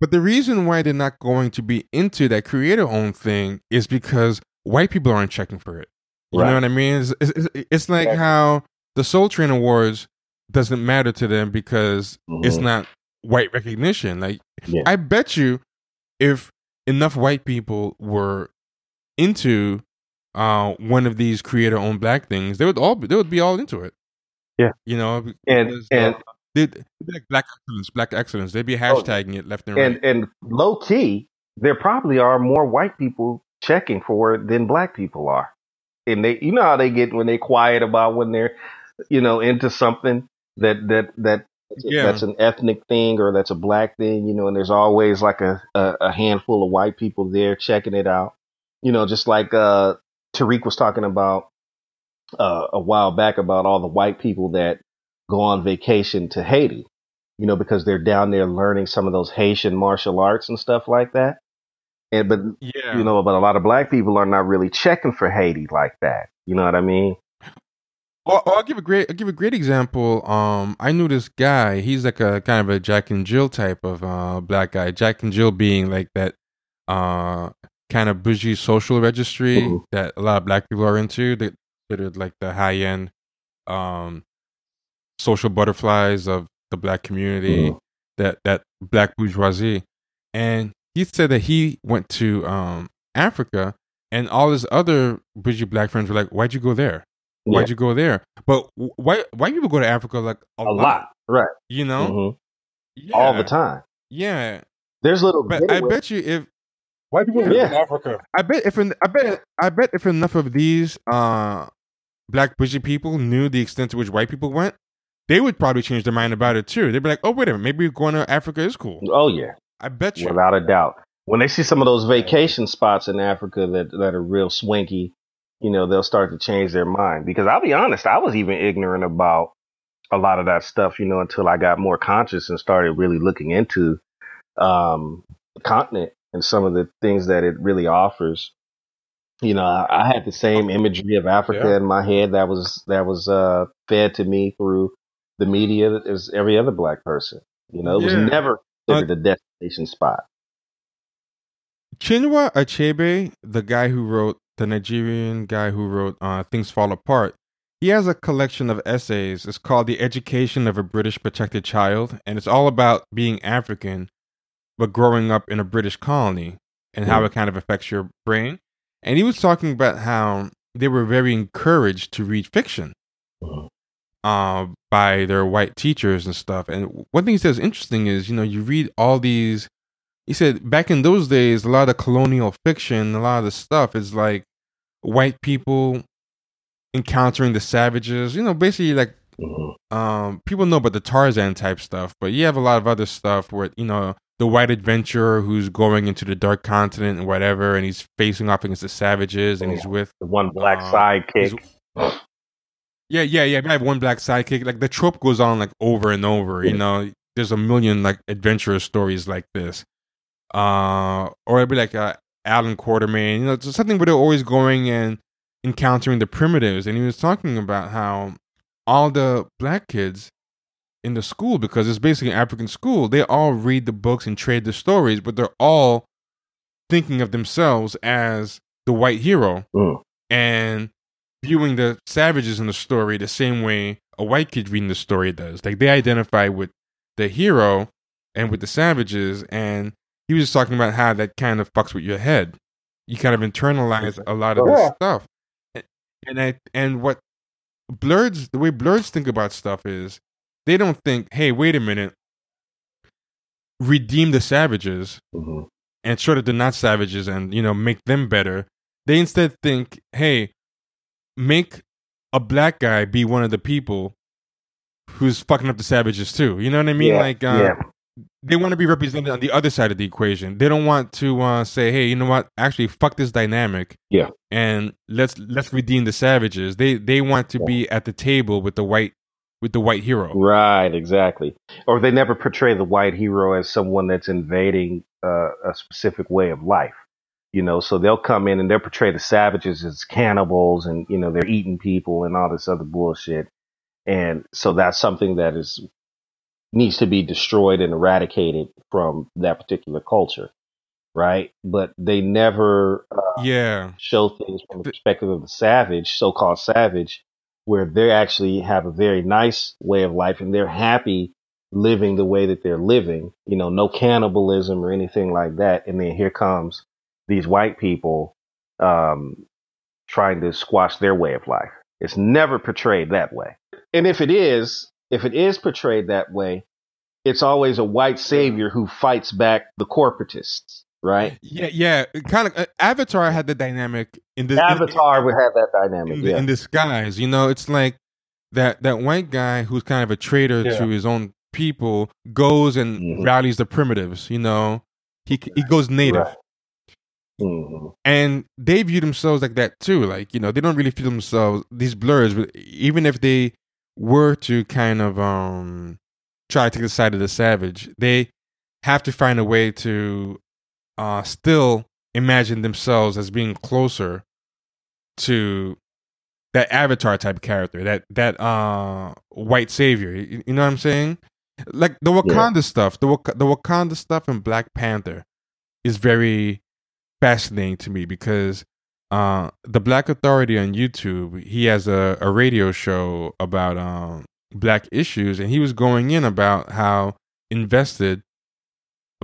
But the reason why they're not going to be into that creator-owned thing is because white people aren't checking for it. You right. know what I mean? It's, it's, it's like exactly. how the Soul Train Awards doesn't matter to them because mm-hmm. it's not white recognition. Like, yeah. I bet you if enough white people were into uh, one of these creator-owned black things, they would all be, they would be all into it. Yeah, you know, and because, and uh, they'd, they'd like black excellence, black excellence. They'd be hashtagging oh, it left and, and right. And low key, there probably are more white people checking for it than black people are. And they, you know how they get when they quiet about when they're, you know, into something that that that yeah. that's an ethnic thing or that's a black thing, you know. And there's always like a, a, a handful of white people there checking it out, you know. Just like uh, Tariq was talking about uh, a while back about all the white people that go on vacation to Haiti, you know, because they're down there learning some of those Haitian martial arts and stuff like that. And, but, yeah. you know, but a lot of black people are not really checking for Haiti like that. You know what I mean? Well, I'll give a great, I'll give a great example. Um, I knew this guy. He's like a kind of a Jack and Jill type of uh, black guy. Jack and Jill being like that uh, kind of bougie social registry mm-hmm. that a lot of black people are into. They're considered like the high end um, social butterflies of the black community, mm-hmm. that, that black bourgeoisie. And he said that he went to um, Africa, and all his other bougie black friends were like, "Why'd you go there? Why'd yeah. you go there?" But why? Why people go to Africa like a, a lot. lot, right? You know, mm-hmm. yeah. all the time. Yeah, there's little. But I bet you if white people yeah. live in Africa, I bet if I bet I bet if enough of these uh, black bougie people knew the extent to which white people went, they would probably change their mind about it too. They'd be like, "Oh wait a minute, maybe going to Africa is cool." Oh yeah. I bet you. Without a doubt. When they see some of those vacation spots in Africa that, that are real swanky, you know, they'll start to change their mind. Because I'll be honest, I was even ignorant about a lot of that stuff, you know, until I got more conscious and started really looking into um, the continent and some of the things that it really offers. You know, I, I had the same imagery of Africa yeah. in my head that was that was uh, fed to me through the media as every other black person. You know, it was yeah. never considered a death. Spot. Chinua Achebe, the guy who wrote, the Nigerian guy who wrote uh, Things Fall Apart, he has a collection of essays. It's called The Education of a British Protected Child, and it's all about being African, but growing up in a British colony and mm-hmm. how it kind of affects your brain. And he was talking about how they were very encouraged to read fiction mm-hmm. Uh, by their white teachers and stuff. And one thing he says interesting is, you know, you read all these, he said back in those days, a lot of colonial fiction, a lot of the stuff is like white people encountering the savages, you know, basically like um, people know about the Tarzan type stuff, but you have a lot of other stuff where, you know, the white adventurer who's going into the dark continent and whatever, and he's facing off against the savages, and yeah. he's with the one black um, sidekick. Yeah, yeah, yeah. I have one black sidekick. Like the trope goes on like over and over. Yeah. You know, there's a million like adventurous stories like this, uh, or it'd be like uh, Alan Quartermain. You know, just something where they're always going and encountering the primitives. And he was talking about how all the black kids in the school, because it's basically an African school, they all read the books and trade the stories, but they're all thinking of themselves as the white hero mm. and viewing the savages in the story the same way a white kid reading the story does. Like they identify with the hero and with the savages. And he was just talking about how that kind of fucks with your head. You kind of internalize a lot of this stuff. And, and I, and what blurs, the way blurs think about stuff is, they don't think, hey, wait a minute, redeem the savages mm-hmm. and show that they're not savages and, you know, make them better. They instead think, hey, make a black guy be one of the people who's fucking up the savages too. You know what I mean? Yeah. Like, uh, yeah. they want to be represented on the other side of the equation. They don't want to uh, say, hey, you know what? Actually, fuck this dynamic. Yeah. And let's let's redeem the savages. They they want to yeah. be at the table with the white With the white hero. Right, exactly. Or they never portray the white hero as someone that's invading uh, a specific way of life. You know, so they'll come in and they'll portray the savages as cannibals and, you know, they're eating people and all this other bullshit. And so that's something that is needs to be destroyed and eradicated from that particular culture. Right. But they never uh, yeah. show things from the perspective of the savage, so-called savage, where they actually have a very nice way of life and they're happy living the way that they're living, you know, no cannibalism or anything like that. And then here comes these white people um, trying to squash their way of life. It's never portrayed that way. And if it is, if it is portrayed that way, it's always a white savior who fights back the corporatists. Right. Yeah. Yeah. Kind of. Uh, Avatar had the dynamic in the Avatar in, in, would have that dynamic in, yeah. in disguise. You know, it's like that that white guy who's kind of a traitor yeah. to his own people goes and mm-hmm. rallies the primitives. You know, he right. he goes native, right. mm-hmm. and they view themselves like that too. Like, you know, they don't really feel themselves these blurs. Even if they were to kind of um try to take the side of the savage, they have to find a way to Uh, still imagine themselves as being closer to that Avatar type character, that that uh, white savior. You, you know what I'm saying? Like the Wakanda yeah. stuff, the Wak- the Wakanda stuff in Black Panther is very fascinating to me because uh, the Black Authority on YouTube, he has a, a radio show about um, black issues, and he was going in about how invested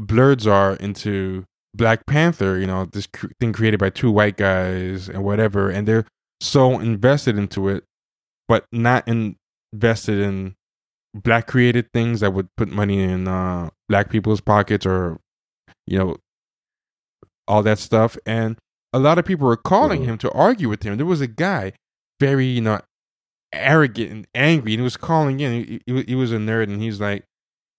blurs are into Black Panther, you know, this cr- thing created by two white guys and whatever, and they're so invested into it, but not in- invested in black created things that would put money in uh, black people's pockets or, you know, all that stuff. And a lot of people were calling mm-hmm. him to argue with him. There was a guy very, you know, arrogant and angry, and he was calling in. He, he, he was a nerd, and he's like,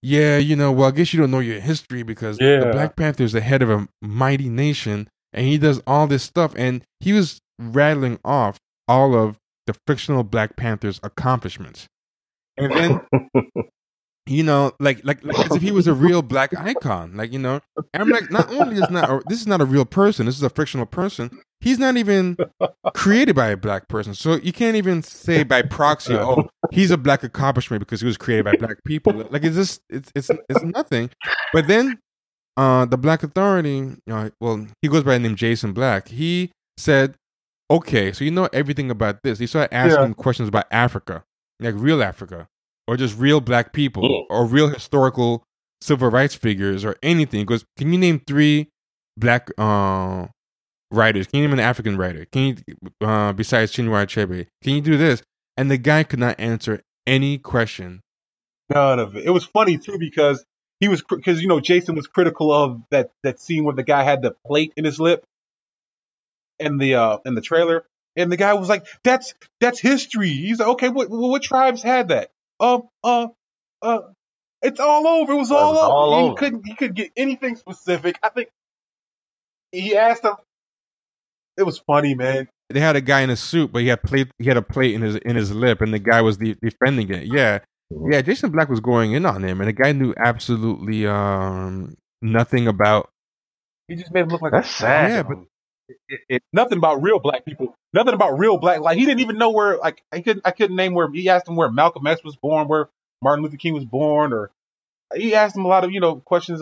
yeah, you know, well, I guess you don't know your history because yeah. the Black Panther is the head of a mighty nation and he does all this stuff. And he was rattling off all of the fictional Black Panther's accomplishments. And then, you know, like, like, like as if he was a real black icon, like, you know, and I'm like, not only is not, a, this is not a real person. This is a fictional person. He's not even created by a black person. So you can't even say by proxy, oh, he's a black accomplishment because he was created by black people. Like, it's just, it's, it's, it's nothing. But then uh, the Black Authority, you know, well, he goes by the name Jason Black. He said, okay, so you know everything about this. He started asking yeah. questions about Africa, like real Africa, or just real black people, or real historical civil rights figures, or anything. He goes, can you name three black uh, writers? Can you name an African writer? Can you, uh, besides Chinua Achebe, can you do this? And the guy could not answer any question. None of it. It was funny too because he was because you know Jason was critical of that that scene where the guy had the plate in his lip, in the uh, in the trailer, and the guy was like, "That's that's history." He's like, "Okay, what what tribes had that?" Um, uh, uh, It's all over. It was all, it was all over. over. He couldn't he couldn't get anything specific. I think he asked him. It was funny, man. They had a guy in a suit, but he had plate. He had a plate in his in his lip, and the guy was de- defending it. Yeah, yeah. Jason Black was going in on him, and the guy knew absolutely um, nothing about. He just made him look like that's a sad. Yeah, but it, it, it, nothing about real black people. Nothing about real black. Like he didn't even know where. Like I couldn't. I couldn't name where. He asked him where Malcolm X was born, where Martin Luther King was born, or he asked him a lot of you know questions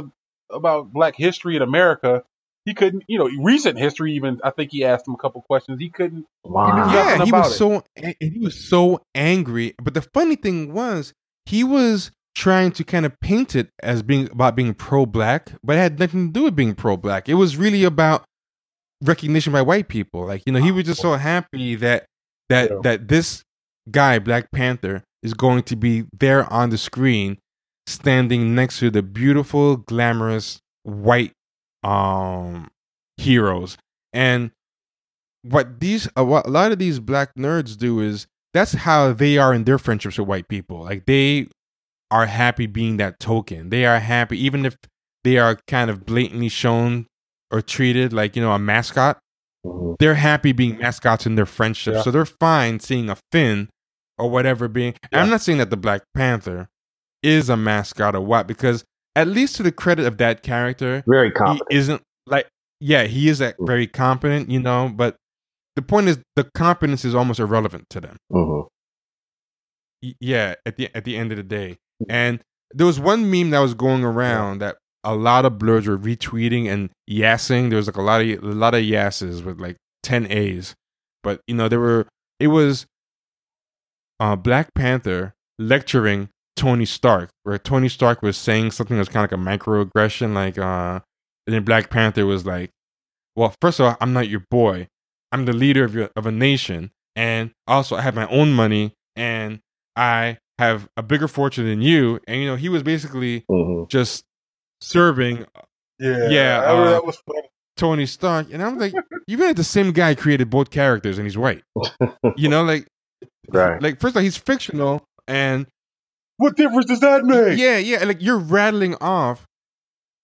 about black history in America. He couldn't, you know, recent history. Even I think he asked him a couple questions. He couldn't. Wow. He yeah, he was it. so he was so angry. But the funny thing was, he was trying to kind of paint it as being about being pro-black, but it had nothing to do with being pro-black. It was really about recognition by white people. Like you know, he was just so happy that that yeah. that this guy, Black Panther, is going to be there on the screen, standing next to the beautiful, glamorous white. Um, heroes. And what these a lot of these black nerds do is that's how they are in their friendships with white people. Like they are happy being that token. They are happy even if they are kind of blatantly shown or treated like you know a mascot. They're happy being mascots in their friendships, yeah. So they're fine seeing a Finn or whatever being. Yeah. I'm not saying that the Black Panther is a mascot or what because. At least to the credit of that character, very competent. He isn't like yeah, he is a very competent, you know. But the point is, the competence is almost irrelevant to them. Mm-hmm. Yeah, at the at the end of the day, and there was one meme that was going around that a lot of blurs were retweeting and yassing. There was like a lot of a lot of yasses with like ten A's, but you know there were it was uh, Black Panther lecturing. Tony Stark, where Tony Stark was saying something that was kind of like a microaggression, like, uh, and then Black Panther was like, well, first of all, I'm not your boy. I'm the leader of your, of a nation. And also I have my own money and I have a bigger fortune than you. And, you know, he was basically mm-hmm. just serving. Yeah. yeah uh, that was funny. Tony Stark. And I'm like, even if the same guy created both characters and he's white, you know, like, right. like first of all, he's fictional and, what difference does that make? Yeah, yeah. Like you're rattling off,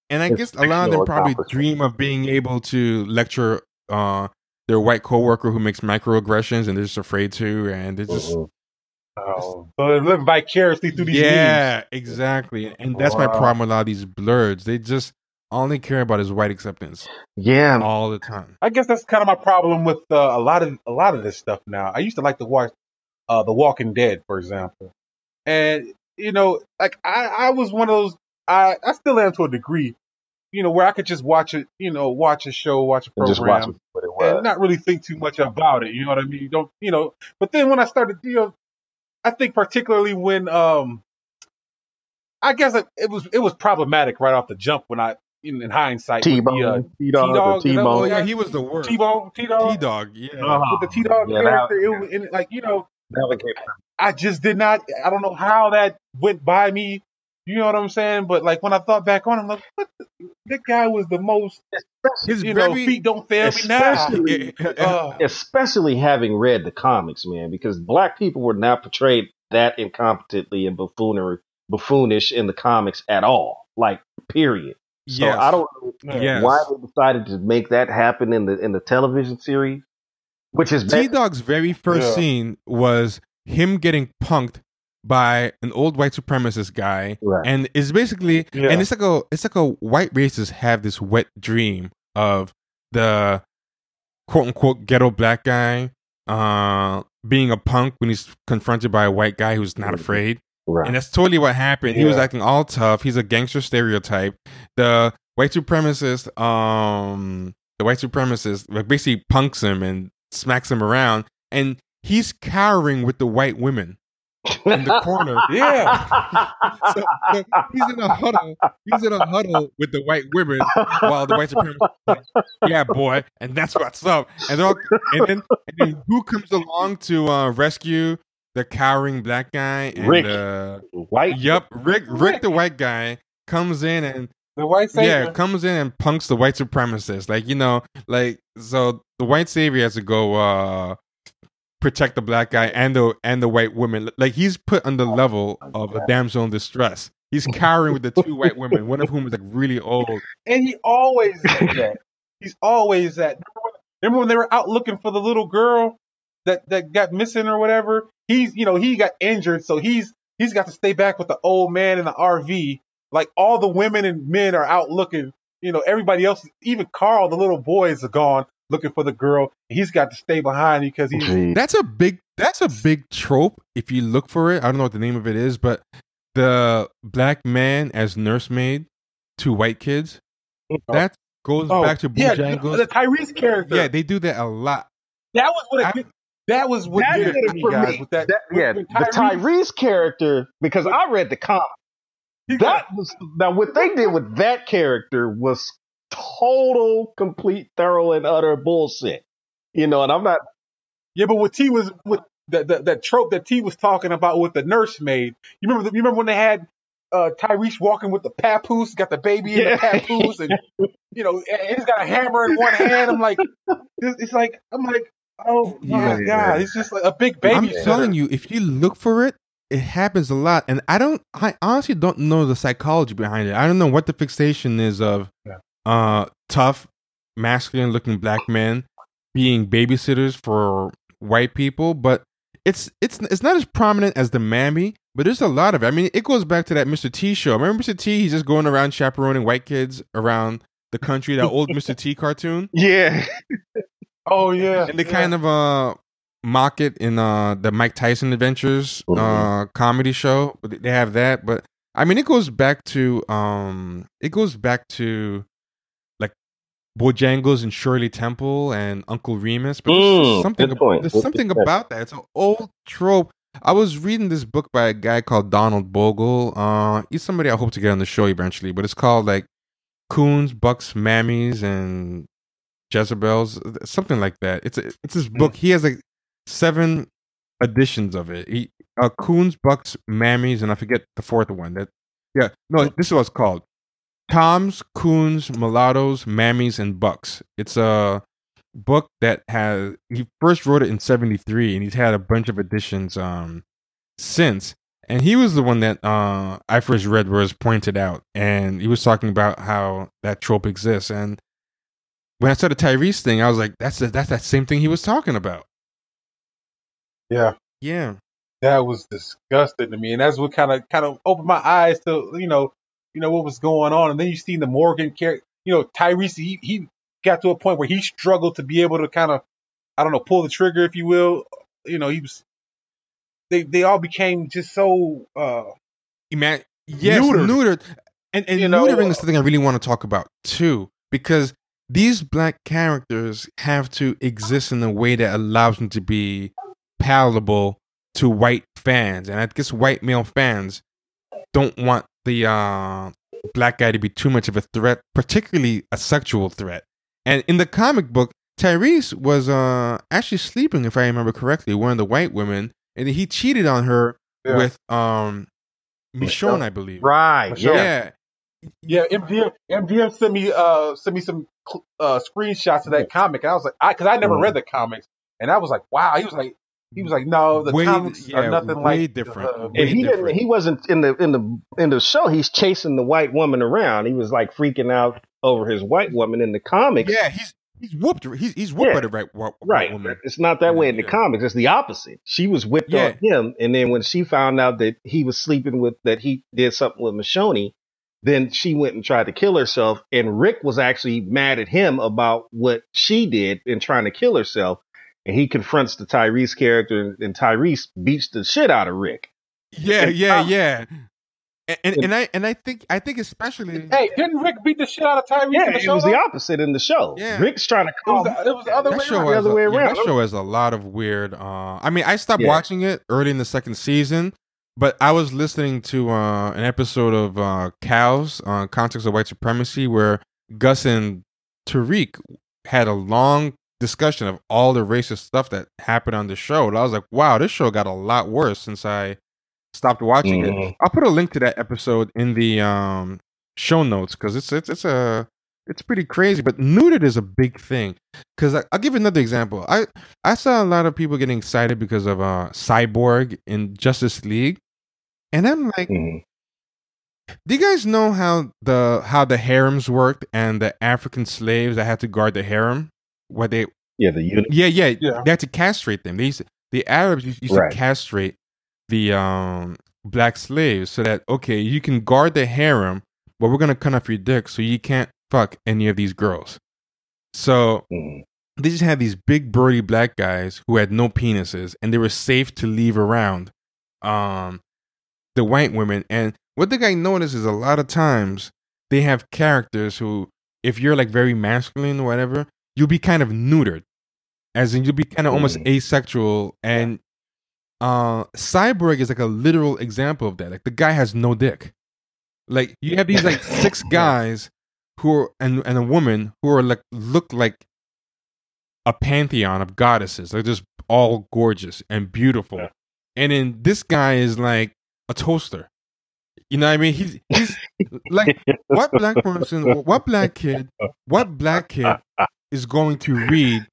and I it's guess a lot of them probably dream of being able to lecture uh, their white coworker who makes microaggressions, and they're just afraid to, and they're just. Mm-hmm. Oh, so they're living vicariously through these. Yeah, memes. Exactly, and that's wow. my problem with a lot of these blurs. They just only care about is white acceptance. Yeah, all the time. I guess that's kind of my problem with uh, a lot of a lot of this stuff now. I used to like to watch uh, The Walking Dead, for example, and. You know, like I, I was one of those. I, I still am to a degree, you know, where I could just watch it, you know, watch a show, watch a program, and, just watch it and not really think too much about it. You know what I mean? You don't, you know. But then when I started, you know, I think particularly when, um, I guess it, it was it was problematic right off the jump when I, in, in hindsight, T-Dog, uh, T-Dog, T-Dog, yeah, he was the worst. T-Dog, T-Dog, T-Dog, yeah, uh-huh. with the T-Dog yeah, character, that, it, yeah. and like you know. I just did not. I don't know how that went by me. You know what I'm saying? But like when I thought back on, it, I'm like, what? The, that guy was the most. His you very, know, feet don't fail me now. Uh, especially having read the comics, man, because black people were not portrayed that incompetently and buffoonery, buffoonish in the comics at all. Like, period. So yes. I don't know yes. why they decided to make that happen in the in the television series. Which is T-Dog's very first yeah. scene was him getting punked by an old white supremacist guy, right. and it's basically yeah. and it's like a it's like a white racists have this wet dream of the quote unquote ghetto black guy uh, being a punk when he's confronted by a white guy who's not afraid, right. and that's totally what happened. Yeah. He was acting all tough. He's a gangster stereotype. The white supremacist, um, the white supremacist, like basically punks him and. Smacks him around, and he's cowering with the white women in the corner. Yeah, so, so he's in a huddle. He's in a huddle with the white women while the white supremacists. Like, yeah, boy, and that's what's up. And, all, and, then, and then who comes along to uh, rescue the cowering black guy? And, Rick, uh, white. Yep, Rick, Rick, Rick, the white guy comes in and. The white savior. Yeah, comes in and punks the white supremacist. Like, you know, like, so the white savior has to go uh, protect the black guy and the and the white woman. Like, he's put on the level of a damsel in distress. He's cowering with the two white women, one of whom is like really old. And he always did that. He's always that. Remember when, remember when they were out looking for the little girl that, that got missing or whatever? He's, you know, he got injured, so he's he's got to stay back with the old man in the R V. Like, all the women and men are out looking. You know, everybody else, even Carl, the little boy, is gone looking for the girl. He's got to stay behind because he's... That's a big, that's a big trope if you look for it. I don't know what the name of it is, but the black man as nursemaid to white kids, that goes oh, back to Bojangles. Yeah, the Tyrese character. Yeah, they do that a lot. That was what it did. That was what did it for guys, me. With that, that, with, yeah, with Tyrese. The Tyrese character, because I read the comic. That was, now what they did with that character was total, complete, thorough, and utter bullshit. You know, and I'm not. Yeah, but what T was with that that trope that T was talking about with the nursemaid. You remember? The, you remember when they had uh, Tyrese walking with the papoose, got the baby in yeah. the papoose, and you know, and he's got a hammer in one hand. I'm like, it's like, I'm like, oh my yeah, god, yeah. It's just like a big baby. I'm yeah. telling you, if you look for it. It happens a lot, and I don't. I honestly don't know the psychology behind it. I don't know what the fixation is of yeah. uh, tough, masculine-looking black men being babysitters for white people, but it's it's it's not as prominent as the mammy. But there's a lot of it. I mean, it goes back to that Mister T show. Remember Mister T? He's just going around chaperoning white kids around the country. That old Mister T cartoon. Yeah. Oh yeah. And the yeah. kind of uh. mock it in uh the Mike Tyson Adventures uh mm-hmm. comedy show. They have that, but I mean it goes back to um it goes back to like Bojangles and Shirley Temple and Uncle Remus. But mm, there's something about, there's something about that. It's an old trope. I was reading this book by a guy called Donald Bogle. Uh he's somebody I hope to get on the show eventually, but it's called like Coons, Bucks, Mammies, and Jezebels, something like that. It's a, it's this book. He has like seven editions of it. He, uh, Coons, Bucks, Mammies, and I forget the fourth one. That, yeah, no, this is what it's called: Toms, Coons, Mulattoes, Mammies, and Bucks. It's a book that has. He first wrote it in seventy-three, and he's had a bunch of editions um since. And he was the one that uh I first read, where it was pointed out, and he was talking about how that trope exists. And when I saw the Tyrese thing, I was like, that's a, that's that same thing he was talking about. Yeah, yeah, that was disgusting to me, and that's what kind of kind of opened my eyes to you know, you know what was going on. And then you see the Morgan character, you know, Tyrese. He, he got to a point where he struggled to be able to kind of, I don't know, pull the trigger, if you will. You know, he was. They they all became just so. Uh, Eman- yes, neutered, neutered. and and you neutering know, is the thing I really want to talk about too, because these black characters have to exist in a way that allows them to be palatable to white fans, and I guess white male fans don't want the uh, black guy to be too much of a threat, particularly a sexual threat. And in the comic book, Tyrese was uh, actually sleeping, if I remember correctly, one of the white women, and he cheated on her yeah. with um, Michonne, I believe. Right. Michonne. Yeah. Yeah. M D M, M D M sent me uh, sent me some uh, screenshots of that comic, and I was like, because I, I never read the comics, and I was like, wow. He was like. He was like, no, the way, comics yeah, are nothing way like different. Uh, way he different. Didn't, he wasn't in the in the in the show. He's chasing the white woman around. He was like freaking out over his white woman in the comics. Yeah, he's he's whooped. He's he's whooped yeah. by the right, white, right. woman. It's not that yeah, way in the yeah. comics. It's the opposite. She was whipped yeah. on him, and then when she found out that he was sleeping with that he did something with Michonne, then she went and tried to kill herself. And Rick was actually mad at him about what she did in trying to kill herself. And he confronts the Tyrese character, and Tyrese beats the shit out of Rick. Yeah, and, yeah, uh, yeah. And, and and I and I think I think especially. Hey, didn't Rick beat the shit out of Tyrese? Yeah, in the show, it was though? The opposite in the show. Yeah. Rick's trying to calm. It was, it was the other way around. The other a, way around. Yeah, that show has a lot of weird. Uh, I mean, I stopped yeah. watching it early in the second season, but I was listening to uh, an episode of uh, Cows on uh, Context of White Supremacy where Gus and Tariq had a long discussion of all the racist stuff that happened on the show, and I was like, wow, this show got a lot worse since I stopped watching mm. it. I'll put a link to that episode in the um show notes, because it's, it's it's a it's pretty crazy. But neutered is a big thing, because I'll give another example. I I saw a lot of people getting excited because of uh Cyborg in Justice League, and I'm like, mm. Do you guys know how the how the harems worked and the African slaves that had to guard the harem? Where they yeah the eunuchs. Yeah, yeah yeah they had to castrate them. They used to, the Arabs used to right. castrate the um, black slaves so that okay you can guard the harem, but we're gonna cut off your dick so you can't fuck any of these girls. So mm. they just had these big burly black guys who had no penises and they were safe to leave around um, the white women. And what the guy noticed is a lot of times they have characters who, if you're like very masculine or whatever, you'll be kind of neutered, as in you'll be kind of almost mm. asexual. And uh, Cyborg is like a literal example of that. Like the guy has no dick. Like you have these like six guys who are, and and a woman who are like look like a pantheon of goddesses. They're just all gorgeous and beautiful. Yeah. And then this guy is like a toaster. You know what I mean? He's, he's like, what black person, what black kid, what black kid is going to read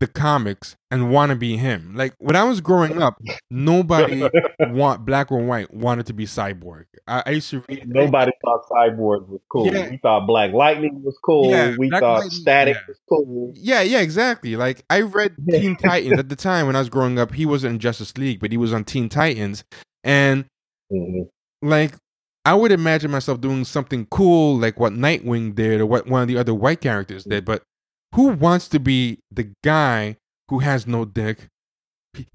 the comics and want to be him? Like when I was growing up, nobody want black or white wanted to be Cyborg. I, I used to read. Nobody like, thought Cyborg was cool. Yeah. We thought Black Lightning was cool. Yeah, we black thought Lightning, Static yeah. was cool. Yeah, yeah, exactly. Like I read Teen Titans at the time when I was growing up. He wasn't in Justice League, but he was on Teen Titans, and mm-hmm. like I would imagine myself doing something cool, like what Nightwing did, or what one of the other white characters did, but. Who wants to be the guy who has no dick?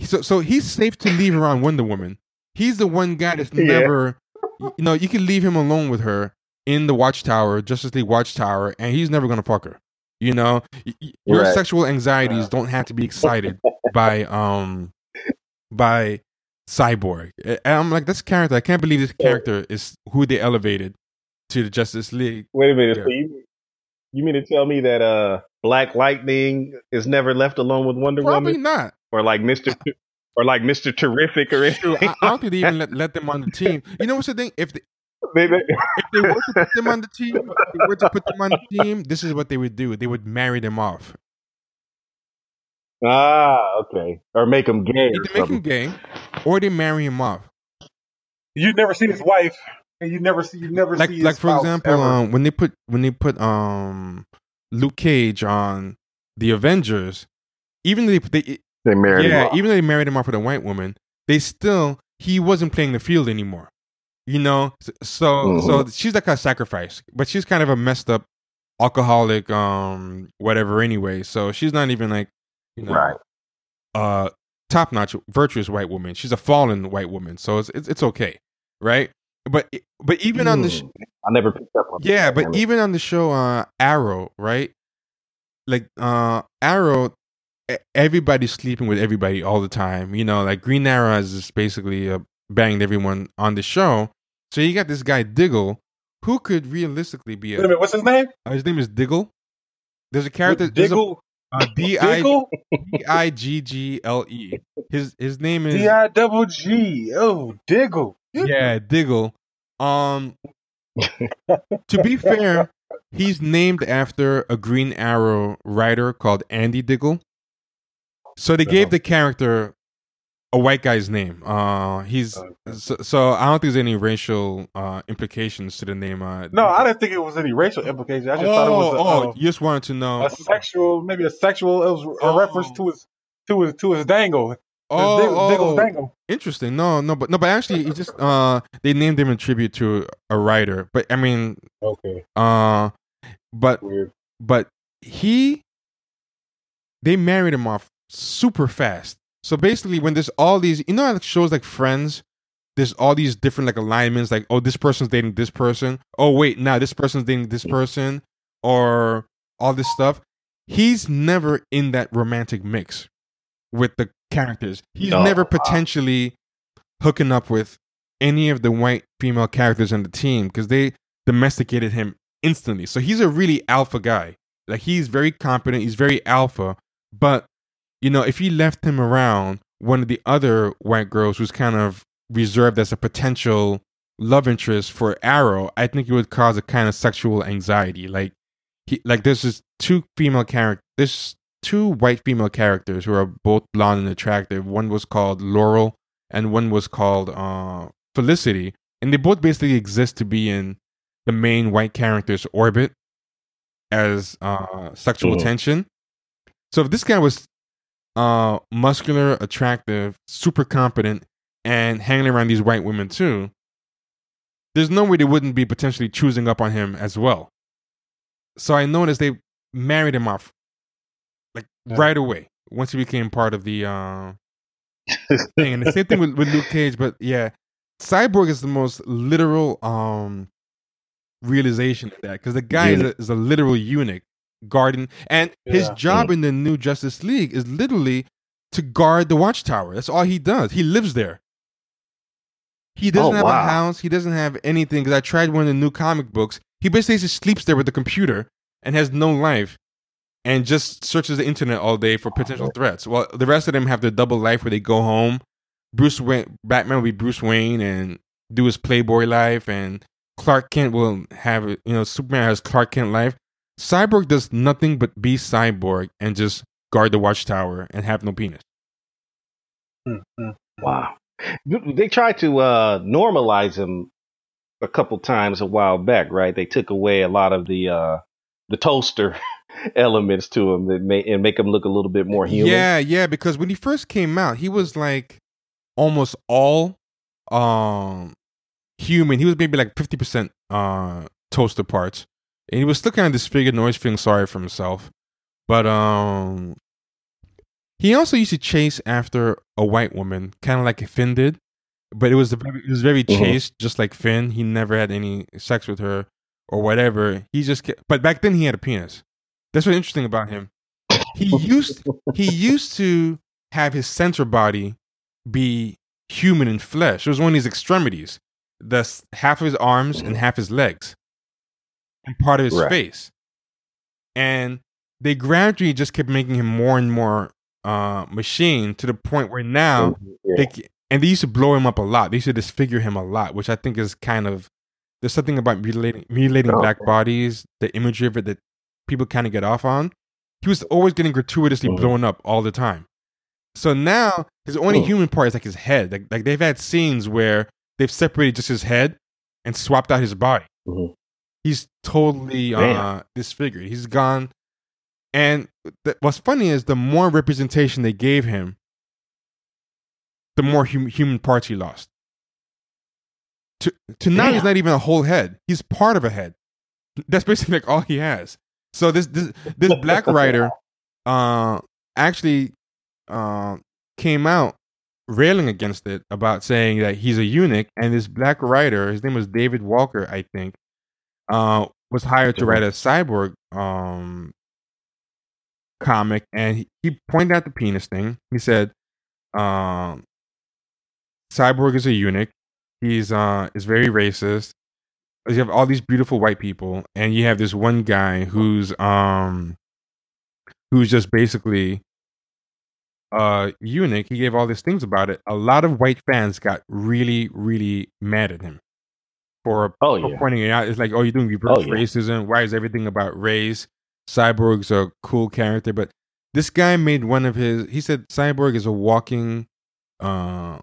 So, so he's safe to leave around Wonder Woman. He's the one guy that's yeah. never, you know, you can leave him alone with her in the Watchtower, Justice League Watchtower, and he's never gonna fuck her. You know, your right. sexual anxieties yeah. don't have to be excited by um by Cyborg. And I'm like, this character, I can't believe this character is who they elevated to the Justice League. Wait a minute, yeah. please. You mean to tell me that uh, Black Lightning is never left alone with Wonder Probably Woman? Probably not. Or like Mister T- or like Mister Terrific or anything? I, I don't think they even let, let them on the team. You know what's the thing? If they, if they were to put them on the team, if they were to put them on the team, this is what they would do. They would marry them off. Ah, okay. Or make them gay. They or make them gay, or they marry him off. You never see his wife. And you never see, you never like, see. Like for example, um, when they put when they put um, Luke Cage on the Avengers, even though they they, they married yeah, him off. even though they married him off with a white woman, they still he wasn't playing the field anymore, you know. So so, mm-hmm. so she's like a sacrifice, but she's kind of a messed up alcoholic, um, whatever. Anyway, so she's not even like you know, right, uh, top notch virtuous white woman. She's a fallen white woman, so it's it's, it's okay, right? But but even mm, on the sh- I never picked up on yeah, but even on the show uh, Arrow, right? Like uh, Arrow, everybody's sleeping with everybody all the time. You know, like Green Arrow has just basically uh, banged everyone on the show. So you got this guy Diggle, who could realistically be a Wait a minute, what's his name? Uh, his name is Diggle. There's a character Diggle. D I G G L E. His his name is D I double G. Oh, Diggle. Yeah, Diggle. Um, to be fair, he's named after a Green Arrow writer called Andy Diggle. So they gave the character a white guy's name. Uh, he's so, so I don't think there's any racial uh, implications to the name. Uh, no, I didn't think it was any racial implications. I just oh, thought it was. A, oh, uh, you just wanted to know a sexual, maybe a sexual. It was a oh. reference to his to his to his dangle. Oh, Diggle, oh Diggle, Dangle. Interesting. No, no, but no, but actually, it just uh, they named him in tribute to a writer. But I mean, okay. Uh, but Weird. but he, they married him off super fast. So basically, when there's all these, you know, how shows like Friends, there's all these different like alignments. Like, oh, this person's dating this person. Oh, wait, now nah, this person's dating this person, or all this stuff. He's never in that romantic mix with the characters. He's no. never potentially hooking up with any of the white female characters on the team because they domesticated him instantly. So he's a really alpha guy. Like he's very competent. He's very alpha. But you know, if you left him around one of the other white girls who's kind of reserved as a potential love interest for Arrow, I think it would cause a kind of sexual anxiety. Like he, like there's just two female characters. There's two white female characters who are both blonde and attractive. One was called Laurel and one was called uh, Felicity. And they both basically exist to be in the main white character's orbit as uh, sexual oh. tension. So if this guy was uh, muscular, attractive, super competent, and hanging around these white women too, there's no way they wouldn't be potentially choosing up on him as well. So I noticed they married him off like yeah. right away once he became part of the uh, thing. And the same thing with, with Luke Cage, but yeah, Cyborg is the most literal um, realization of that, because the guy is a, is a literal eunuch guarding, and his yeah. job yeah. in the new Justice League is literally to guard the Watchtower. That's all he does. He lives there. He doesn't oh, have wow. a house. He doesn't have anything. Because I tried one of the new comic books. He basically just sleeps there with the computer and has no life and just searches the internet all day for potential threats. Well, the rest of them have their double life where they go home. Bruce Wayne, Batman will be Bruce Wayne and do his Playboy life, and Clark Kent will have, you know, Superman has Clark Kent life. Cyborg does nothing but be Cyborg and just guard the Watchtower and have no penis. Mm-hmm. Wow. They tried to uh, normalize him a couple times a while back, right? They took away a lot of the uh, the toaster elements to him that may, and make him look a little bit more human. Yeah, yeah, because when he first came out, he was like almost all um, human. He was maybe like fifty percent uh, toaster parts. And he was still kind of disfigured and always feeling sorry for himself. But um, he also used to chase after a white woman, kind of like Finn did. But it was very, it was very mm-hmm. chaste, just like Finn. He never had any sex with her or whatever. He just kept, but back then he had a penis. That's what's interesting about him. He used he used to have his center body be human in flesh. It was one of his extremities, that's half of his arms and half his legs, and part of his right. face. And they gradually just kept making him more and more uh, machine, to the point where now yeah. they. And they used to blow him up a lot. They used to disfigure him a lot, which I think is kind of... There's something about mutilating, mutilating oh, black bodies, the imagery of it that people kind of get off on. He was always getting gratuitously oh. blown up all the time. So now, his only oh. human part is like his head. Like, like they've had scenes where they've separated just his head and swapped out his body. Mm-hmm. He's totally uh, disfigured. He's gone. And th- what's funny is the more representation they gave him, the more hum- human parts he lost. To to now, he's not even a whole head. He's part of a head. That's basically like all he has. So this this, this black writer uh, actually uh, came out railing against it, about saying that he's a eunuch. And this black writer, his name was David Walker, I think, uh, was hired to write a cyborg um, comic. And he, he pointed out the penis thing. He said, um, Cyborg is a eunuch. He's uh is very racist. You have all these beautiful white people, and you have this one guy who's um who's just basically a eunuch. He gave all these things about it. A lot of white fans got really, really mad at him for, oh, yeah. for pointing it out. It's like, oh, you're doing reverse oh, yeah. racism. Why is everything about race? Cyborg's a cool character, but this guy made one of his. He said Cyborg is a walking uh.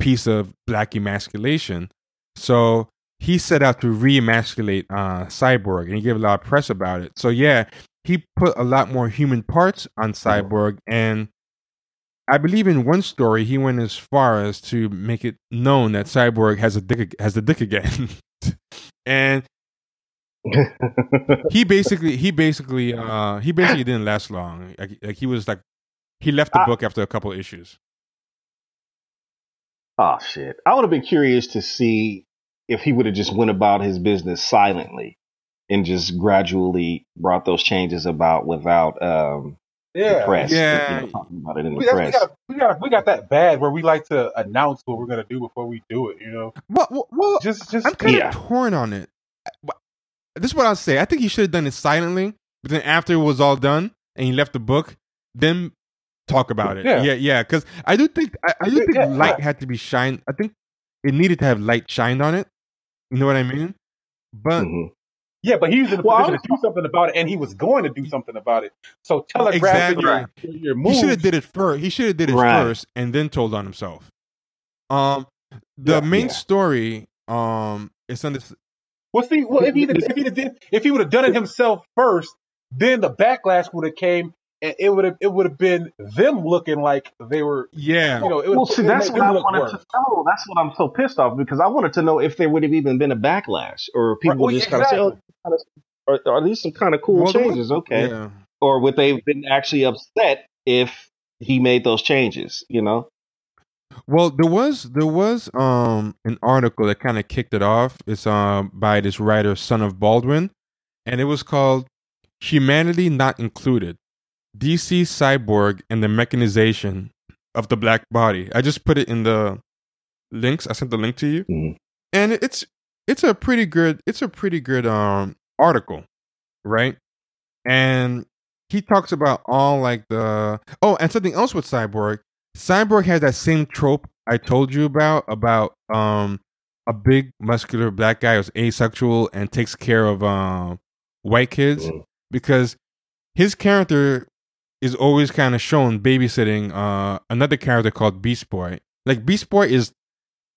piece of black emasculation. So he set out to re-emasculate uh, Cyborg, and he gave a lot of press about it. So yeah, he put a lot more human parts on Cyborg, and I believe in one story he went as far as to make it known that Cyborg has a dick has a dick again, and he basically he basically uh, he basically didn't last long. Like, like he was like he left the book after a couple of issues. Oh, shit. I would have been curious to see if he would have just went about his business silently and just gradually brought those changes about without um, yeah, the press. Yeah. You know, talking about it in the we, press. We got, we, got, we got that bad where we like to announce what we're going to do before we do it, you know? Well, well, well just, just, I'm kind yeah. of torn on it. This is what I'll say. I think he should have done it silently, but then after it was all done and he left the book, then... talk about it yeah yeah because yeah, I do think I, I do think yeah, light yeah. had to be shined. I think it needed to have light shined on it, you know what I mean? But mm-hmm. yeah but he was in the well, position was, to do something about it, and he was going to do something about it, so telegraph exactly. your, your moves. He should have did it first he should have did it right. first and then told on himself. Um the yeah, main yeah. story Um, it's under. Well, see, well, if he if he did if he would have done it himself first, then the backlash would have came, and it would have it would have been them looking like they were. Yeah. You know, it was, well, see, that's what I wanted worse. to know. That's what I'm so pissed off, because I wanted to know if there would have even been a backlash, or people well, just yeah, kind exactly. of say, oh, or, or these some kind of cool well, changes, okay, yeah. Or would they have been actually upset if he made those changes? You know. Well, there was there was um, an article that kind of kicked it off. It's um, by this writer, Son of Baldwin, and it was called "Humanity Not Included: D C Cyborg and the Mechanization of the Black Body." I just put it in the links. I sent the link to you, mm-hmm. and it's it's a pretty good it's a pretty good um, article, right? And he talks about all like the oh, and something else with Cyborg. Cyborg has that same trope I told you about, about um, a big muscular black guy who's asexual and takes care of uh, white kids, because his character is always kind of shown babysitting uh, another character called Beast Boy. Like, Beast Boy is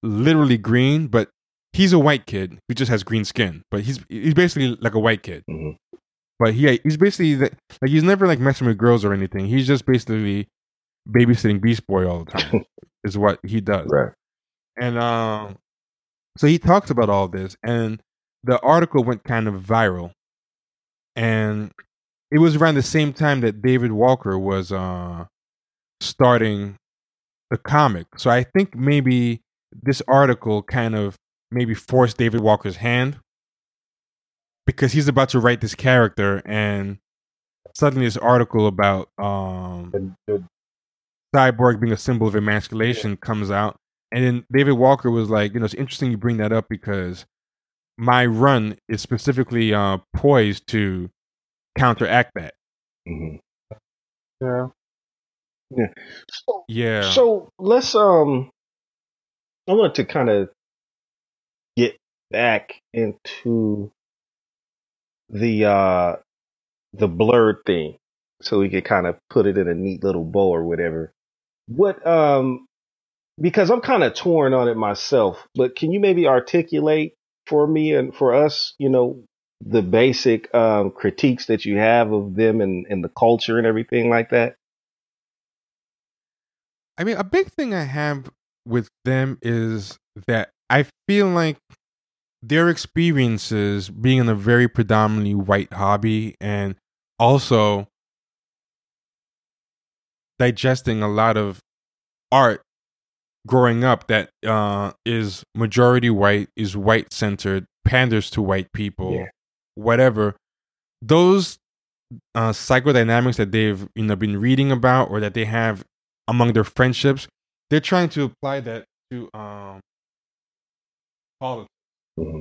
literally green, but he's a white kid who just has green skin. But he's he's basically like a white kid. Mm-hmm. But he, he's basically, the, like, he's never like messing with girls or anything. He's just basically babysitting Beast Boy all the time is what he does, right? And um, so he talks about all this, and the article went kind of viral, and it was around the same time that David Walker was uh starting the comic. So I think maybe this article kind of maybe forced David Walker's hand, because he's about to write this character, and suddenly this article about um. Cyborg being a symbol of emasculation yeah. comes out. And then David Walker was like, you know, it's interesting you bring that up, because my run is specifically uh, poised to counteract that. Mm-hmm. Yeah. Yeah. So, yeah. So let's, um, I want to kind of get back into the, uh, the blurred thing, so we could kind of put it in a neat little bow or whatever. What, um, because I'm kind of torn on it myself, but can you maybe articulate for me and for us, you know, the basic um, critiques that you have of them and, and the culture and everything like that? I mean, a big thing I have with them is that I feel like their experiences being in a very predominantly white hobby, and also digesting a lot of art growing up that uh, is majority white, is white centered, panders to white people, yeah. whatever. Those uh, psychodynamics that they've you know been reading about, or that they have among their friendships, they're trying to apply that to um, politics. Mm-hmm.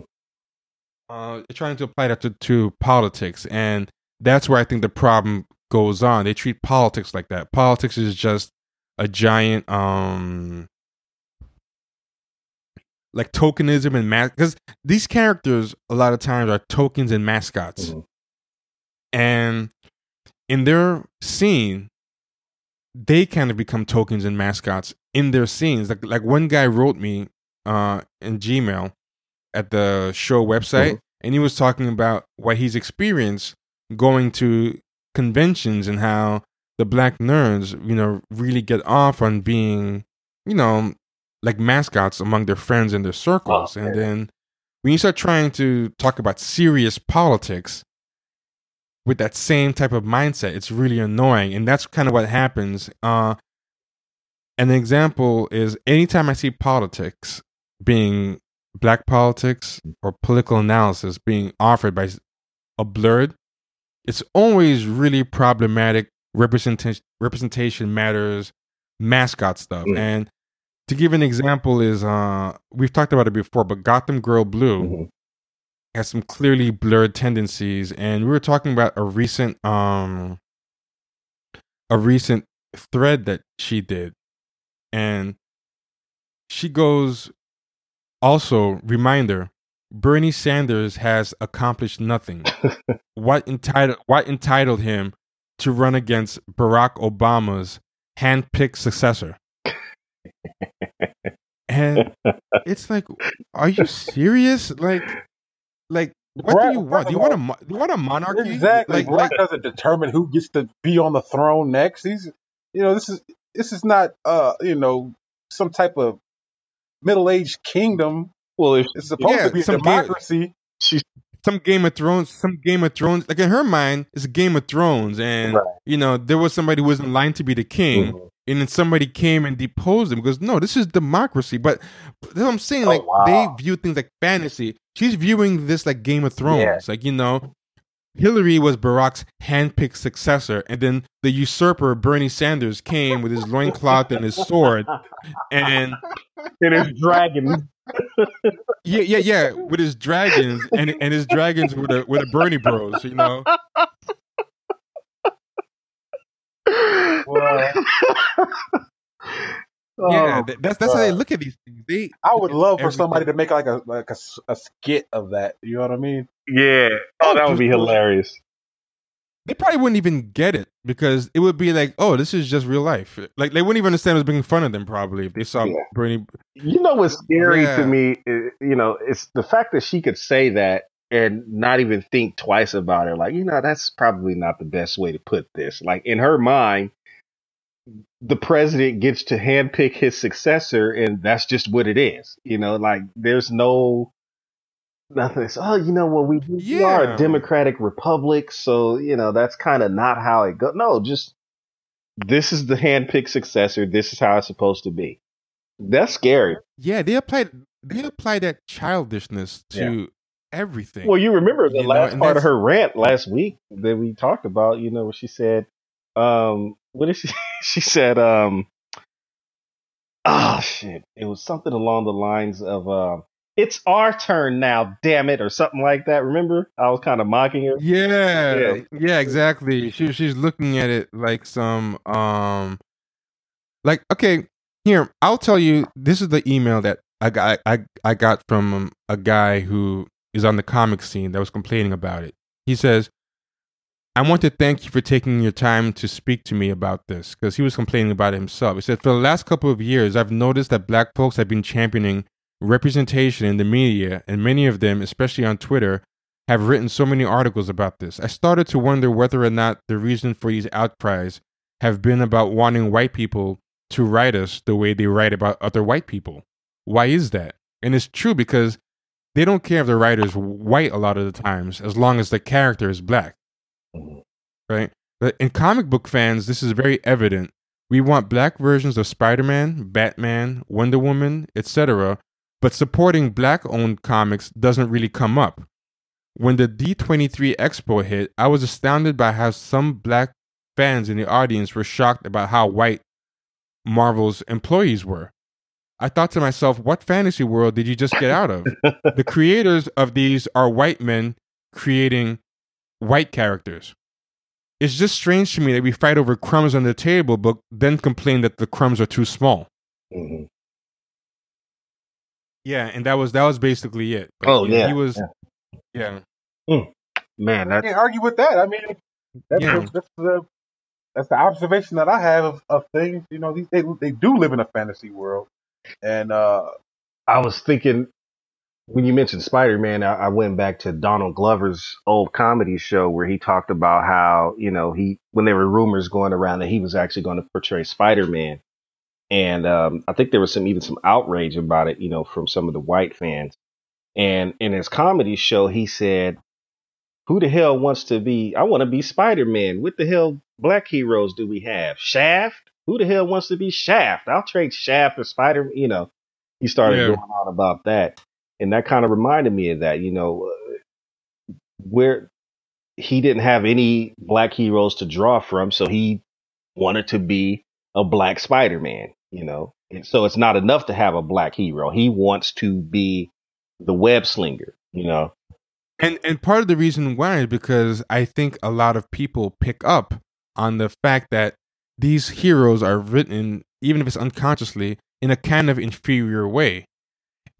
Uh, they're trying to apply that to, to politics, and that's where I think the problem goes on. They treat politics like that. Politics is just a giant um like tokenism and mas- because these characters a lot of times are tokens and mascots. Mm-hmm. And in their scene, they kind of become tokens and mascots in their scenes. Like like one guy wrote me uh in Gmail at the show website, mm-hmm. and he was talking about what he's experienced going to conventions and how the black nerds, you know, really get off on being, you know, like mascots among their friends and their circles. Oh, and then when you start trying to talk about serious politics with that same type of mindset, it's really annoying. And that's kind of what happens. Uh, an example is anytime I see politics being black politics or political analysis being offered by a blurred, it's always really problematic representation, representation matters, mascot stuff. Mm-hmm. And to give an example is, uh, we've talked about it before, but Gotham Girl Blue mm-hmm. has some clearly blurred tendencies. And we were talking about a recent, um, a recent thread that she did. And she goes, also, reminder, Bernie Sanders has accomplished nothing. What entitled what entitled him to run against Barack Obama's handpicked successor? And it's like, are you serious? Like, like what right, do you want? Do you want a do you want a monarchy? Exactly. Like, Black like, doesn't determine who gets to be on the throne next. He's, you know, this is this is not, uh, you know, some type of middle-aged kingdom. Well, if, it's supposed yeah, to be a democracy. Game, she, some Game of Thrones, some Game of Thrones. Like in her mind, it's a Game of Thrones, and right. you know, there was somebody who was in line to be the king. Mm-hmm. And then somebody came and deposed him because, no, this is democracy. But that's what I'm saying. Like, oh, wow. They view things like fantasy. She's viewing this like Game of Thrones. Yeah. Like, you know, Hillary was Barack's handpicked successor. And then the usurper, Bernie Sanders, came with his loincloth and his sword. And, and his dragon. Yeah, yeah, yeah. With his dragons. And and his dragons were the, were the Bernie bros, you know. Well, yeah, that's that's uh, how they look at these things. They, I would love for everything. Somebody to make like a like a, a skit of that. You know what I mean? Yeah. Oh, that would be hilarious. They probably wouldn't even get it because it would be like, oh, this is just real life. Like they wouldn't even understand what's being fun of them probably if they saw yeah. Bernie. You know what's scary yeah. to me? Is, you know, it's the fact that she could say that and not even think twice about it. Like, you know, that's probably not the best way to put this. Like, in her mind, the president gets to handpick his successor, and that's just what it is. You know, like, there's no, nothing. It's, oh, you know, well, we, yeah. we are a democratic republic, so, you know, that's kind of not how it goes. No, just, this is the handpicked successor. This is how it's supposed to be. That's scary. Yeah, they applied, they applied that childishness to... Yeah. Everything. Well, you remember the you last know, part of her rant last week that we talked about, you know, she said, um, what is she? She said, um, oh, shit. It was something along the lines of, uh, it's our turn now, damn it, or something like that. Remember? I was kind of mocking her. Yeah. Yeah, yeah exactly. She, she's looking at it like some, um, like, okay, here, I'll tell you, this is the email that I got, I, I got from a guy who, is on the comic scene that was complaining about it. He says, I want to thank you for taking your time to speak to me about this, because he was complaining about it himself. He said, for the last couple of years, I've noticed that black folks have been championing representation in the media, and many of them, especially on Twitter, have written so many articles about this. I started to wonder whether or not the reason for these outcries have been about wanting white people to write us the way they write about other white people. Why is that? And it's true because they don't care if the writer's white a lot of the times, as long as the character is black, right? But in comic book fans, this is very evident. We want black versions of Spider-Man, Batman, Wonder Woman, et cetera, but supporting black-owned comics doesn't really come up. When the D twenty-three Expo hit, I was astounded by how some black fans in the audience were shocked about how white Marvel's employees were. I thought to myself, what fantasy world did you just get out of? The creators of these are white men creating white characters. It's just strange to me that we fight over crumbs on the table, but then complain that the crumbs are too small. Mm-hmm. Yeah, and that was that was basically it. But, oh, yeah. He was, yeah. yeah. Mm. Man, that's... I can't argue with that. I mean, that's, yeah. that's, the, that's the observation that I have of, of things. You know, these, they, they do live in a fantasy world. And uh, I was thinking, when you mentioned Spider-Man, I, I went back to Donald Glover's old comedy show where he talked about how, you know, he when there were rumors going around that he was actually going to portray Spider-Man. And um, I think there was some even some outrage about it, you know, from some of the white fans. And in his comedy show, he said, who the hell wants to be? I want to be Spider-Man. What the hell black heroes do we have? Shaft? Who the hell wants to be Shaft? I'll trade Shaft for Spider. You know, he started yeah. going on about that. And that kind of reminded me of that, you know, uh, where he didn't have any black heroes to draw from. So he wanted to be a black Spider-Man, you know. And so it's not enough to have a black hero. He wants to be the web slinger, you know. And, and part of the reason why is because I think a lot of people pick up on the fact that these heroes are written, even if it's unconsciously, in a kind of inferior way.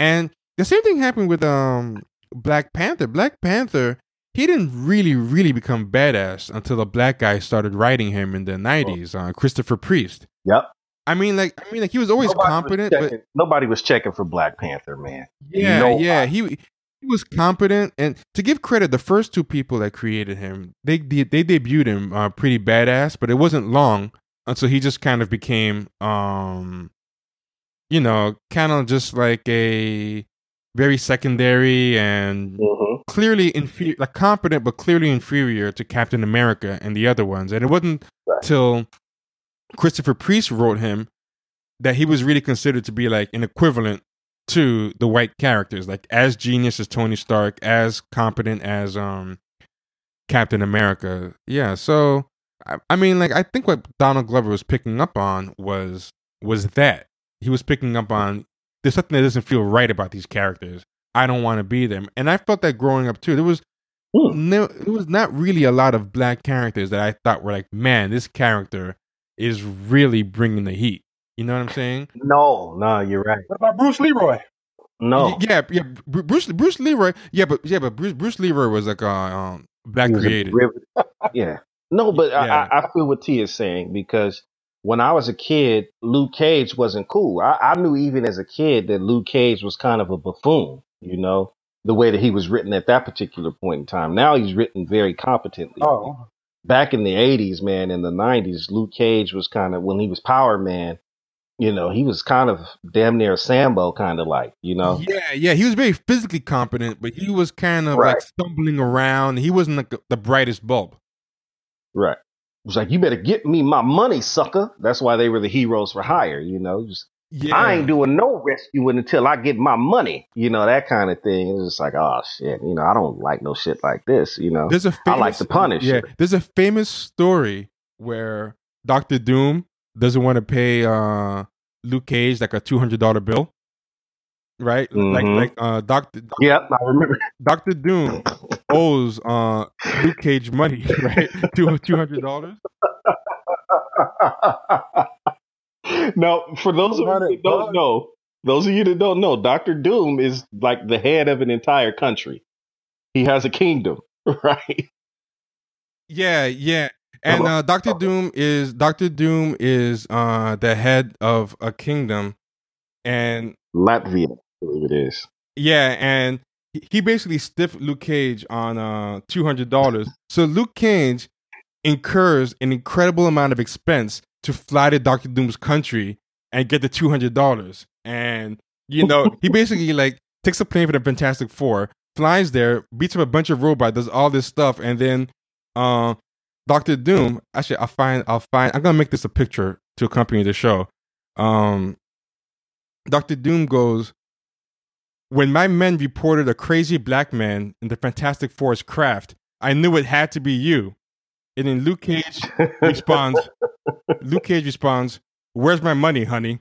And the same thing happened with um, Black Panther. Black Panther, he didn't really, really become badass until a black guy started writing him in the nineties, uh, Christopher Priest. Yep. I mean, like, I mean, like, he was always nobody competent, was but nobody was checking for Black Panther, man. Yeah, nobody. yeah, he he was competent, and to give credit, the first two people that created him, they they, they debuted him uh, pretty badass, but it wasn't long until he just kind of became, um, you know, kind of just like a very secondary and mm-hmm. clearly inferior, like competent but clearly inferior to Captain America and the other ones, and it wasn't till right. Christopher Priest wrote him that he was really considered to be like an equivalent to the white characters, like as genius as Tony Stark, as competent as um, Captain America. Yeah, so I, I mean, like, I think what Donald Glover was picking up on was was that he was picking up on there's something that doesn't feel right about these characters. I don't want to be them, and I felt that growing up too. There was no, it was not really a lot of black characters that I thought were like, man, this character is really bringing the heat. You know what I'm saying? No, no, you're right. What about Bruce Leroy? No. Yeah, yeah, Bruce Bruce Leroy. Yeah, but yeah, but Bruce Bruce Leroy was like a um, black creative. Yeah. No, but yeah. I, I feel what T is saying, because when I was a kid, Luke Cage wasn't cool. I, I knew even as a kid that Luke Cage was kind of a buffoon, you know, the way that he was written at that particular point in time. Now he's written very competently. Oh. Back in the eighties, man, in the nineties, Luke Cage was kind of, when he was Power Man, you know, he was kind of damn near Sambo kind of like, you know? Yeah, yeah. He was very physically competent, but he was kind of right. like stumbling around. He wasn't like the brightest bulb. Right. It was like, you better get me my money, sucker. That's why they were the heroes for hire, you know? Just, yeah. I ain't doing no rescuing until I get my money, you know, that kind of thing. It's just like, oh, shit, you know, I don't like no shit like this, you know. There's a famous, I like to punish. Yeah, there's a famous story where Doctor Doom doesn't want to pay uh, Luke Cage like a two hundred dollars bill, right? Mm-hmm. Like, like uh, Doctor Doctor Yep, I remember. Doctor Doom owes uh, Luke Cage money, right? two hundred dollars Now, for those of you that don't know, those of you that don't know, Doctor Doom is like the head of an entire country. He has a kingdom, right? Yeah, yeah. And uh, Doctor Doom is Doctor Doom is uh, the head of a kingdom, and Latvia, I believe it is. Yeah, and he basically stiffed Luke Cage on uh, two hundred dollars. So Luke Cage incurs an incredible amount of expense to fly to Doctor Doom's country and get the two hundred dollars. And, you know, he basically like takes a plane for the Fantastic Four, flies there, beats up a bunch of robots, does all this stuff. And then uh, Doctor Doom, actually, I'll find, I'll find, I'm going to make this a picture to accompany the show. Um, Doctor Doom goes, when my men reported a crazy black man in the Fantastic Four's craft, I knew it had to be you. And then Luke Cage responds, Luke Cage responds, where's my money, honey?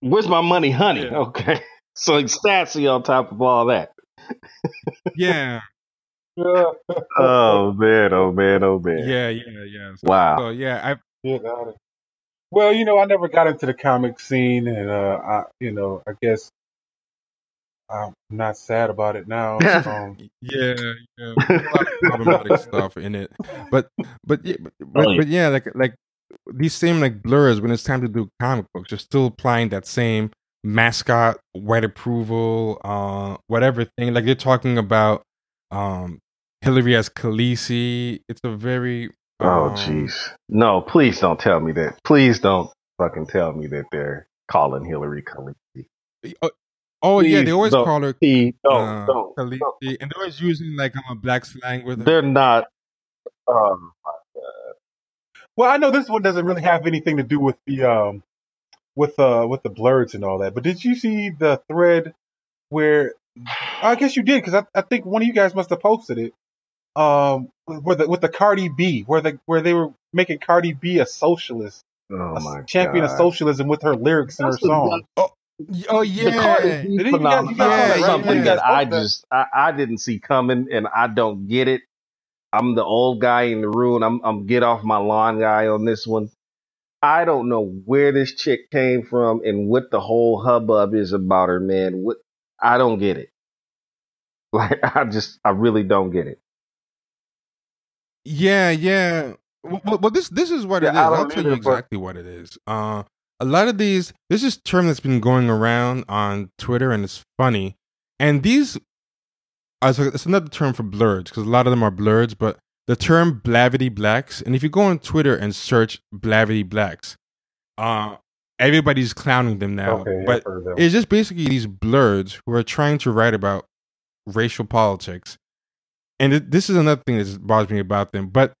Where's my money, honey? Yeah. Okay. So it's sassy on top of all that. Yeah. Oh, man. Oh, man. Oh, man. Yeah, yeah, yeah. So, wow. So, yeah. I... Well, you know, I never got into the comic scene, and, uh, I, you know, I guess I'm not sad about it now. Um, yeah, yeah, a lot of problematic stuff in it, but but yeah, but, but, but yeah, like like these same like blurs when it's time to do comic books, you're still applying that same mascot, white approval, uh, whatever thing. Like they're talking about um, Hillary as Khaleesi. It's a very um, oh jeez, no, please don't tell me that. Please don't fucking tell me that they're calling Hillary Khaleesi. Uh, Oh please, yeah, they always call her please, uh, don't, don't, Khaleesi, don't. And they're always using like um, a black slang with her. They're not. Um, well, I know this one doesn't really have anything to do with the um, with uh, with the blurs and all that. But did you see the thread where? I guess you did, because I, I think one of you guys must have posted it. Um, where the with the Cardi B, where the where they were making Cardi B a socialist, oh, a my champion God. of socialism with her lyrics in her song. Oh yeah, the phenomenon. Yeah, yeah, something yeah. that I just I, I didn't see coming, and I don't get it. I'm the old guy in the room. I'm I'm get off my lawn guy on this one. I don't know where this chick came from and what the whole hubbub is about her, man. What I don't get it. Like I just I really don't get it. Yeah, yeah. Well, well, this this is what yeah, it is. I'll tell you it, exactly but... what it is. Uh, a lot of these, this is a term that's been going around on Twitter, and it's funny. And these, uh, so it's another term for blurs, because a lot of them are blurs, but the term blavity blacks, and if you go on Twitter and search blavity blacks, uh, everybody's clowning them now. Okay, but them. It's just basically these blurs who are trying to write about racial politics. And it, this is another thing that bothers me about them, but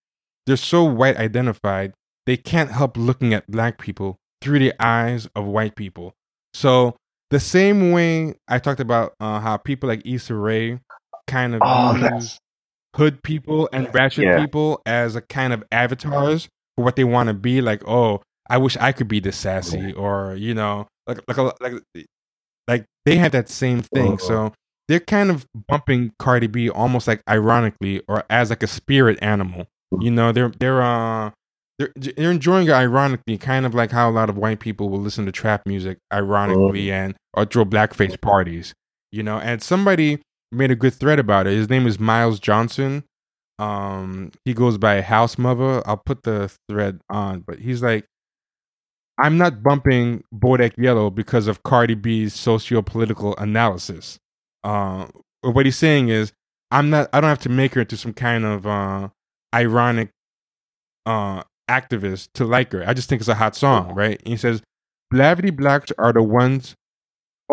they're so white identified, they can't help looking at black people through the eyes of white people. So the same way I talked about uh, how people like Issa Rae kind of oh, use that's... hood people and ratchet yeah. people as a kind of avatars for what they want to be. Like, oh, I wish I could be this sassy, or you know, like like a, like like they have that same thing. Oh. So they're kind of bumping Cardi B almost like ironically, or as like a spirit animal. You know, they're they're uh they're, they're enjoying it ironically, kind of like how a lot of white people will listen to trap music ironically and or throw blackface parties. You know, and somebody made a good thread about it. His name is Miles Johnson. Um, he goes by House Mother. I'll put the thread on, but he's like, I'm not bumping Bodak Yellow because of Cardi B's socio-political analysis. Uh, what he's saying is, I'm not. I don't have to make her into some kind of uh. ironic uh activist to like her. I just think it's a hot song, right? And he says blavity blacks are the ones.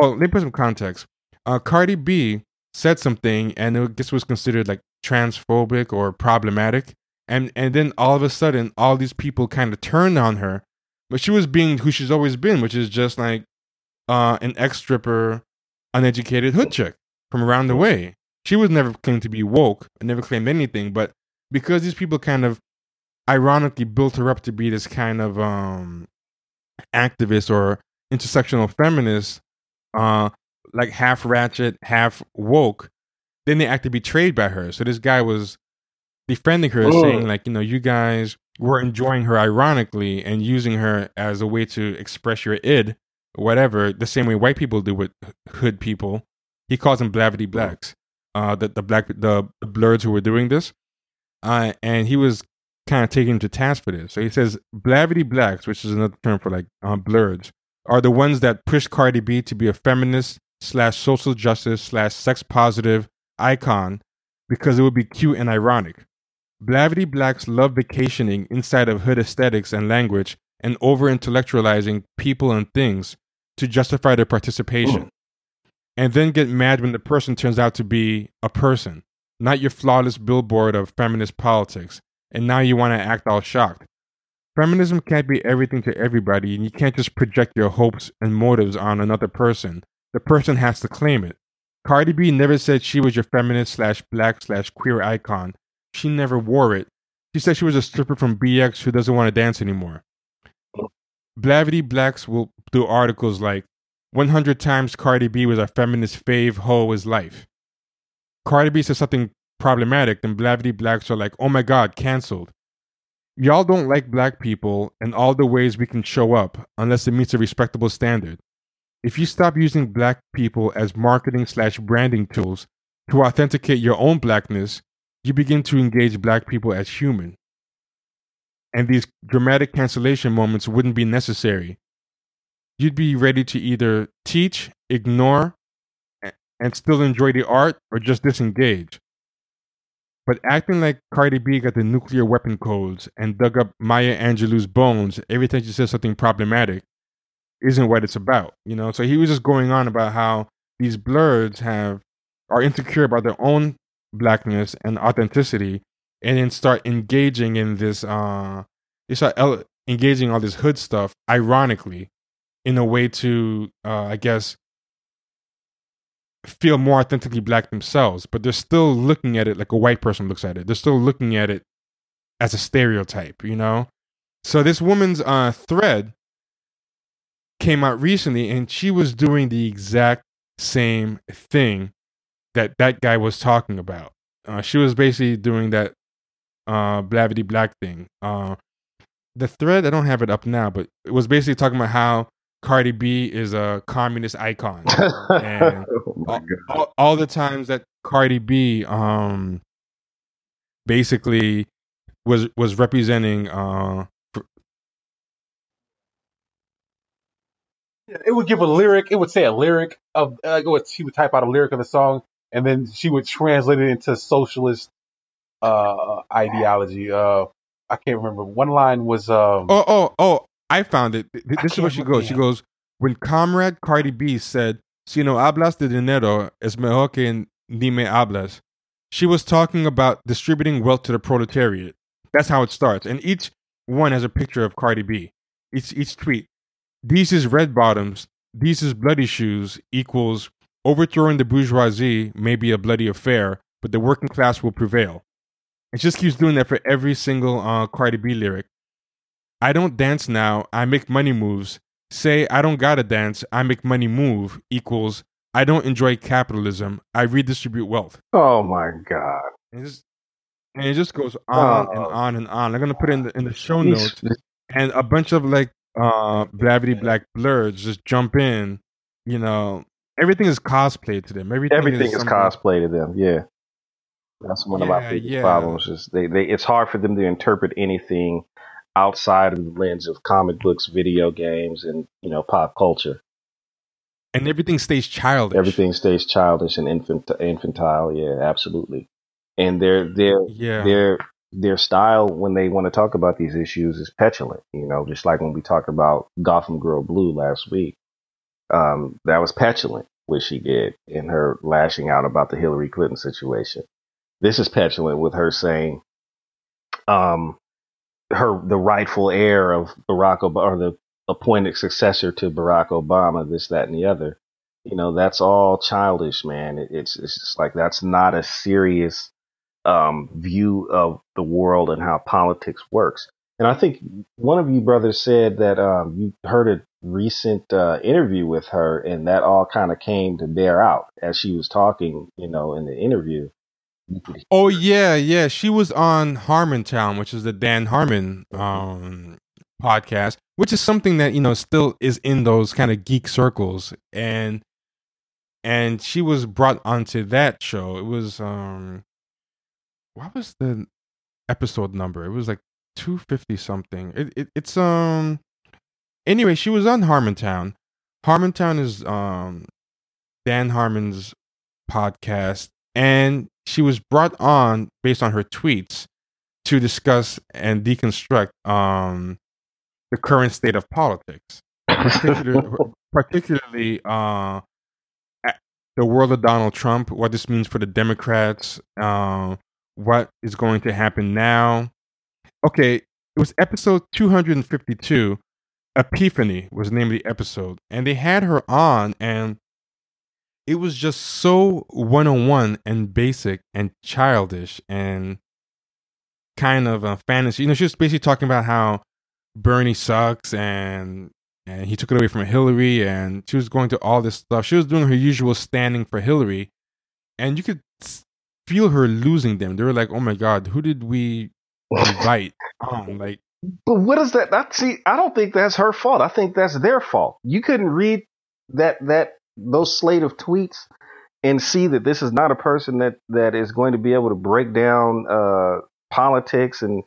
Oh, let me put some context. uh Cardi B said something and it guess was considered like transphobic or problematic, and and then all of a sudden all these people kind of turned on her, but she was being who she's always been, which is just like uh an ex-stripper, uneducated hood chick from around the way. She was never claimed to be woke and never claimed anything, but because these people kind of ironically built her up to be this kind of um, activist or intersectional feminist, uh, like half ratchet, half woke, then they acted betrayed by her. So this guy was defending her, oh. saying like, you know, you guys were enjoying her ironically and using her as a way to express your id, whatever, the same way white people do with hood people. He calls them blavity blacks, uh, the, the black the, the blurs who were doing this. Uh, and he was kind of taking him to task for this. So he says, blavity blacks, which is another term for like um, blurs, are the ones that push Cardi B to be a feminist slash social justice slash sex positive icon because it would be cute and ironic. Blavity blacks love vacationing inside of hood aesthetics and language and over-intellectualizing people and things to justify their participation. Ooh. And then get mad when the person turns out to be a person. Not your flawless billboard of feminist politics. And now you want to act all shocked. Feminism can't be everything to everybody, and you can't just project your hopes and motives on another person. The person has to claim it. Cardi B never said she was your feminist slash black slash queer icon. She never wore it. She said she was a stripper from B X who doesn't want to dance anymore. Blavity blacks will do articles like one hundred times Cardi B was a feminist fave, hoe is life. Cardi B says something problematic, then blavity blacks are like, oh my god, canceled. Y'all don't like black people and all the ways we can show up unless it meets a respectable standard. If you stop using black people as marketing slash branding tools to authenticate your own blackness, you begin to engage black people as human. And these dramatic cancellation moments wouldn't be necessary. You'd be ready to either teach, ignore, and still enjoy the art, or just disengage. But acting like Cardi B got the nuclear weapon codes and dug up Maya Angelou's bones every time she says something problematic isn't what it's about, you know? So he was just going on about how these blurs have are insecure about their own blackness and authenticity, and then start engaging in this, uh, they start ele- engaging all this hood stuff, ironically, in a way to, uh, I guess, feel more authentically black themselves, but they're still looking at it like a white person looks at it. They're still looking at it as a stereotype, you know? So this woman's uh, thread came out recently, and she was doing the exact same thing that that guy was talking about. Uh, she was basically doing that uh, blavity black thing. Uh, the thread, I don't have it up now, but it was basically talking about how Cardi B is a communist icon. And oh all, all, all the times that Cardi B um, basically was was representing. Uh, it would give a lyric. It would say a lyric of. Uh, she would type out a lyric of a song, and then she would translate it into socialist uh, ideology. Uh, I can't remember. One line was. Um, oh oh oh! I found it. This is where she goes. She goes, when Comrade Cardi B said, "Si no hablas de dinero, es mejor que ni me hablas." She was talking about distributing wealth to the proletariat. That's how it starts. And each one has a picture of Cardi B. Each each tweet. These is red bottoms. These is bloody shoes equals overthrowing the bourgeoisie may be a bloody affair, but the working class will prevail. It just keeps doing that for every single uh, Cardi B lyric. I don't dance now. I make money moves. Say I don't gotta dance. I make money move equals I don't enjoy capitalism. I redistribute wealth. Oh my God! And it just, and it just goes on oh. and on and on. I'm gonna put it in the in the show notes, and a bunch of like uh blavity black blurs just jump in. You know, everything is cosplayed to them. Everything, everything is, is cosplayed to them. Yeah, that's one yeah, of my biggest yeah. problems. Is they, they it's hard for them to interpret anything outside of the lens of comic books, video games, and you know pop culture. And everything stays childish. Everything stays childish and infant, infantile. Yeah, absolutely. And their their yeah. their their style when they want to talk about these issues is petulant. You know, just like when we talked about Gotham Girl Blue last week, um, that was petulant what she did in her lashing out about the Hillary Clinton situation. This is petulant with her saying, um, her the rightful heir of Barack Obama or the appointed successor to Barack Obama, this, that, and the other. You know, that's all childish, man. It, it's it's just like that's not a serious um, view of the world and how politics works. And I think one of you brothers said that um, you heard a recent uh, interview with her, and that all kind of came to bear out as she was talking, you know, in the interview. Oh, yeah, yeah. She was on Harmontown, which is the Dan Harmon um podcast, which is something that you know still is in those kind of geek circles, and and she was brought onto that show. It was um what was the episode number? It was like two fifty something. It, it it's um anyway, she was on Harmontown. Harmontown is um Dan Harmon's podcast, and she was brought on based on her tweets to discuss and deconstruct um the current state of politics, particularly, particularly uh, the world of Donald Trump, what this means for the Democrats, uh, what is going to happen now. Okay, it was episode two fifty-two, Epiphany was the name of the episode, and they had her on, and it was just so one-on-one and basic and childish and kind of a fantasy. You know, she was basically talking about how Bernie sucks, and and he took it away from Hillary, and she was going to all this stuff. She was doing her usual standing for Hillary, and you could feel her losing them. They were like, "Oh my God, who did we invite on?" Like, but what is that? I see. I don't think that's her fault. I think that's their fault. You couldn't read that that those slate of tweets and see that this is not a person that that is going to be able to break down uh, politics and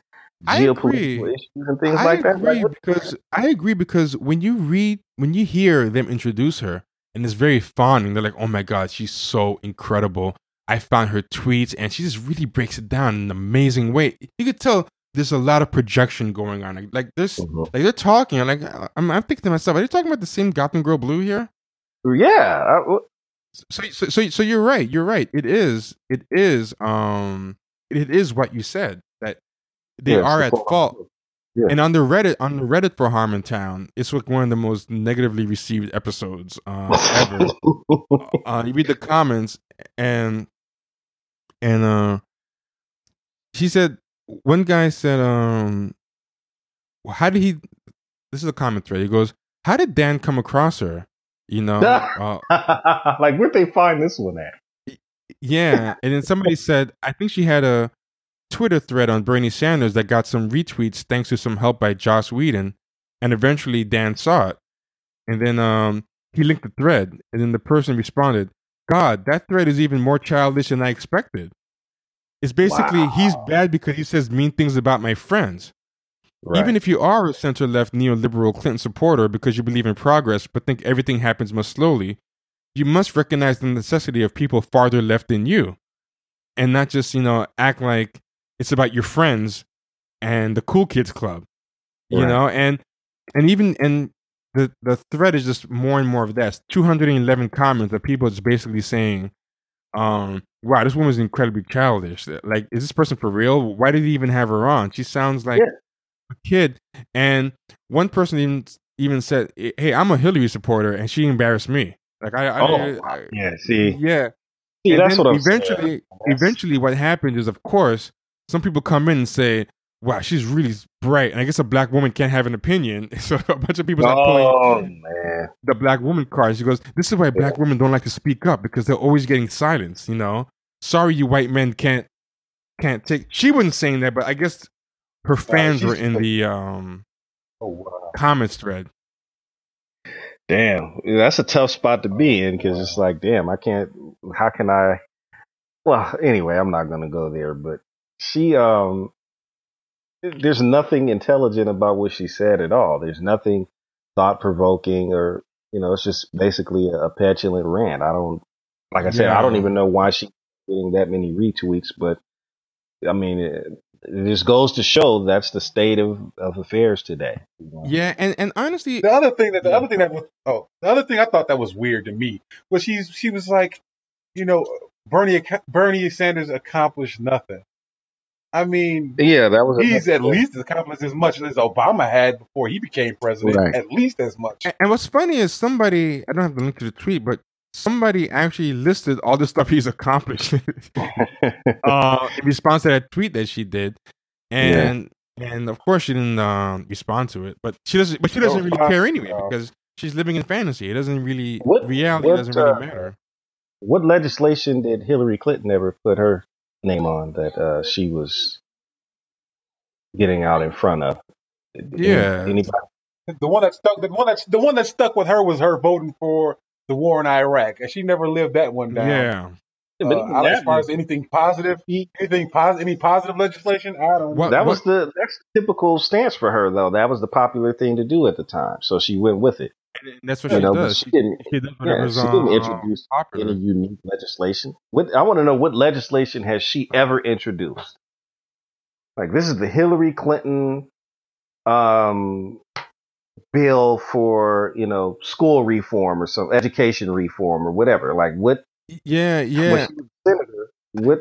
geopolitical issues and things I like that. Like, because I agree because when you read, when you hear them introduce her, and it's very fond, they're like, "Oh my God, she's so incredible! I found her tweets, and she just really breaks it down in an amazing way." You could tell there's a lot of projection going on. Like, like this, mm-hmm. like they're talking. Like I'm, I'm thinking to myself, are they talking about the same Gotham Girl Blue here? Yeah. I, w- so, so, so, so you're right. You're right. It is. It is. Um, it is what you said. They yeah, are at fault. Yeah. And on the Reddit, on the Reddit for Harmontown, it's like one of the most negatively received episodes uh, ever. uh, you read the comments, and and uh, she said, one guy said, um, "How did he?" This is a comment thread. He goes, "How did Dan come across her?" You know, uh, like where'd they find this one at? Yeah, and then somebody said, "I think she had a Twitter thread on Bernie Sanders that got some retweets thanks to some help by Joss Whedon," and eventually Dan saw it, and then um, he linked the thread, and then the person responded, "God, that thread is even more childish than I expected." It's basically wow. he's bad because he says mean things about my friends. Right. Even if you are a center-left neoliberal Clinton supporter because you believe in progress but think everything happens much slowly, you must recognize the necessity of people farther left than you and not just, you know, act like it's about your friends and the cool kids club, you right. know, and and even and the, the thread is just more and more of that. It's two hundred eleven comments that people are just basically saying, um, wow, this woman's incredibly childish. Like, is this person for real? Why did he even have her on? She sounds like yeah. a kid. And one person even, even said, hey, I'm a Hillary supporter and she embarrassed me. Like I, I, oh, I yeah, see, yeah, see, that's what I'm eventually, saying. eventually, what happened is, of course, some people come in and say, "Wow, she's really bright," and I guess a black woman can't have an opinion. So a bunch of people are oh, pulling man. the black woman card. She goes, "This is why black yeah. women don't like to speak up because they're always getting silenced." You know, sorry, you white men can't can't take. She wasn't saying that, but I guess her fans oh, were in so... the um oh, wow. comments thread. Damn, that's a tough spot to be in because it's like, damn, I can't. How can I? Well, anyway, I'm not gonna go there. But she, um, there's nothing intelligent about what she said at all. There's nothing thought provoking, or you know, it's just basically a petulant rant. I don't, like I said, yeah. I don't even know why she's getting that many retweets. But I mean, it, it just goes to show that's the state of, of affairs today. You know? Yeah, and, and honestly, the other thing that the yeah. other thing that was oh the other thing I thought that was weird to me was she she was like, you know, Bernie Bernie Sanders accomplished nothing. I mean, yeah, that was he's at least accomplished as much as Obama had before he became president. Right. At least as much. And, and what's funny is somebody I don't have the link to the tweet, but somebody actually listed all the stuff he's accomplished uh, in response to that tweet that she did, and yeah. and of course she didn't um, respond to it. But she doesn't. But she doesn't really care anyway because she's living in fantasy. It doesn't really what, reality what, doesn't really uh, matter. What legislation did Hillary Clinton ever put her name on that uh, she was getting out in front of? Yeah, anybody? The one that stuck. The one that the one that stuck with her was her voting for the war in Iraq, and she never lived that one down. Yeah. Uh, yeah as far as anything positive, anything positive, any positive legislation, I don't. What, that what, was the that's the typical stance for her, though. That was the popular thing to do at the time, so she went with it. And that's what you she know, does. She didn't. She, yeah, she didn't introduce um, any unique legislation. What, I want to know what legislation has she ever introduced? Like this is the Hillary Clinton. Um. Bill for, you know, school reform or some education reform or whatever. Like what? Yeah, yeah. Senator, what?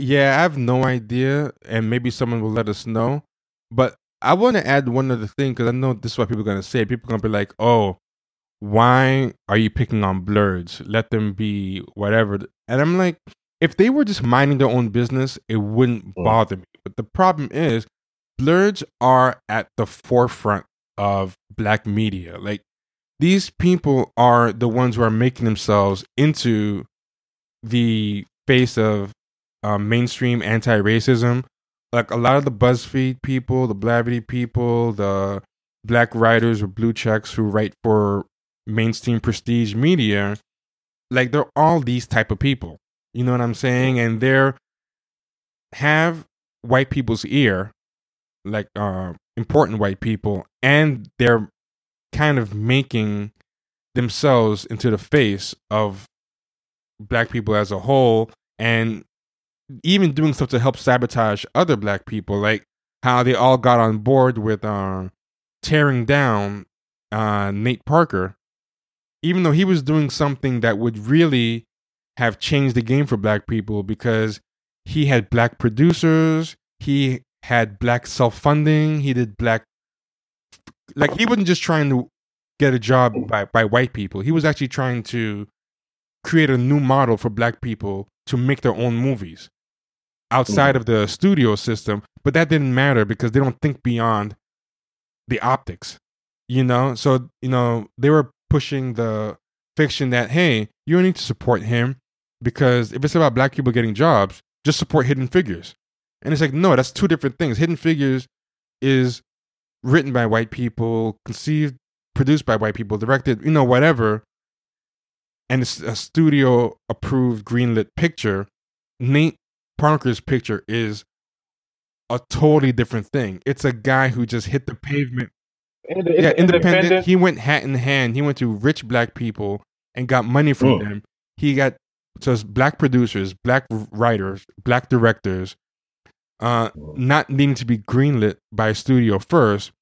Yeah, I have no idea, and maybe someone will let us know. But I want to add one other thing because I know this is what people are gonna say. People are gonna be like, "Oh, why are you picking on blurs? Let them be whatever." And I'm like, if they were just minding their own business, it wouldn't mm. bother me. But the problem is, blurs are at the forefront of black media. Like these people are the ones who are making themselves into the face of uh, mainstream anti-racism. Like a lot of the BuzzFeed people, the Blavity people, the black writers with blue checks who write for mainstream prestige media, like they're all these type of people. You know what I'm saying? And they're have white people's ear. Like uh, important white people, and they're kind of making themselves into the face of black people as a whole, and even doing stuff to help sabotage other black people, like how they all got on board with uh, tearing down uh, Nate Parker, even though he was doing something that would really have changed the game for black people because he had black producers, he had black self-funding. He did black, like he wasn't just trying to get a job by, by white people. He was actually trying to create a new model for black people to make their own movies outside of the studio system. But that didn't matter because they don't think beyond the optics, you know? So, you know, they were pushing the fiction that, hey, you don't need to support him because if it's about black people getting jobs, just support Hidden Figures. And it's like, no, that's two different things. Hidden Figures is written by white people, conceived, produced by white people, directed, you know, whatever. And it's a studio-approved greenlit picture. Nate Parker's picture is a totally different thing. It's a guy who just hit the pavement. Ind- yeah, independent. independent. He went hat in hand. He went to rich black people and got money from Ooh. them. He got just black producers, black writers, black directors, uh, not needing to be greenlit by a studio first,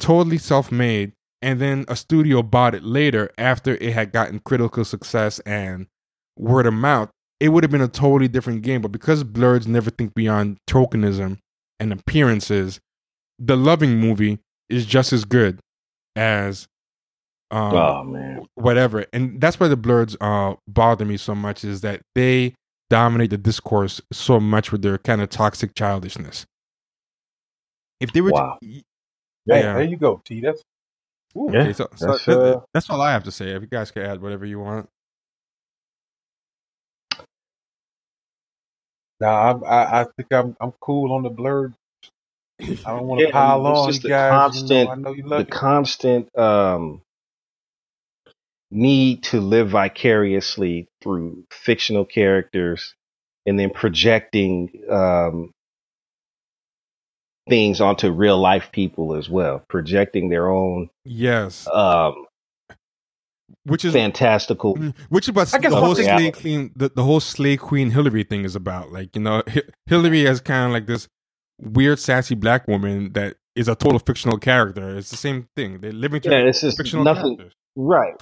totally self-made, and then a studio bought it later after it had gotten critical success and word of mouth. It would have been a totally different game, but because blurs never think beyond tokenism and appearances, the Loving movie is just as good as um, oh, man. whatever. And that's why the blurs uh, bother me so much, is that they dominate the discourse so much with their kind of toxic childishness. If they were, wow. t- yeah, yeah, there you go, T. That's ooh, yeah. Okay, so, so that's, that, uh, that's all I have to say. If you guys can add whatever you want. Nah, I, I, I think I'm I'm cool on the blurred. I don't want to yeah, pile on, you guys. Constant, you know, I know you love the it. constant um, need to live vicariously through fictional characters, and then projecting um, things onto real life people as well, projecting their own yes, um, which is fantastical. Which is about the whole slay queen, the, the whole slay queen Hillary thing is about. Like, you know, H- Hillary is kind of like this weird, sassy black woman that is a total fictional character. It's the same thing. They're living through yeah, it's just fictional nothing, characters. Right.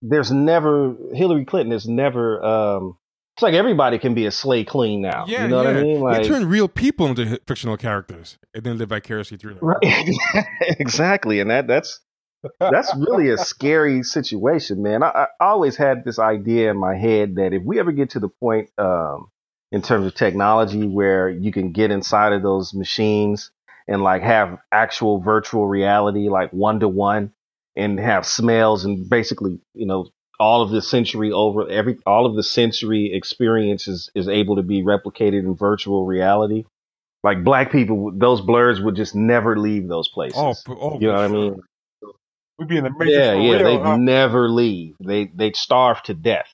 There's never... Hillary Clinton is never... Um, it's like everybody can be a slay queen now. Yeah, you know yeah. what I mean? Like, they turn real people into fictional characters and then live vicariously through them. Right. Exactly. And that that's that's really a scary situation, man. I, I always had this idea in my head that if we ever get to the point... Um, in terms of technology where you can get inside of those machines and like have actual virtual reality, like one to one, and have smells and basically, you know, all of the sensory over every, all of the sensory experience is, is able to be replicated in virtual reality. Like black people, those blurs would just never leave those places. Oh, oh, you know what sure. I mean? We'd be in the yeah, yeah. They'd huh? never leave. They, they'd starve to death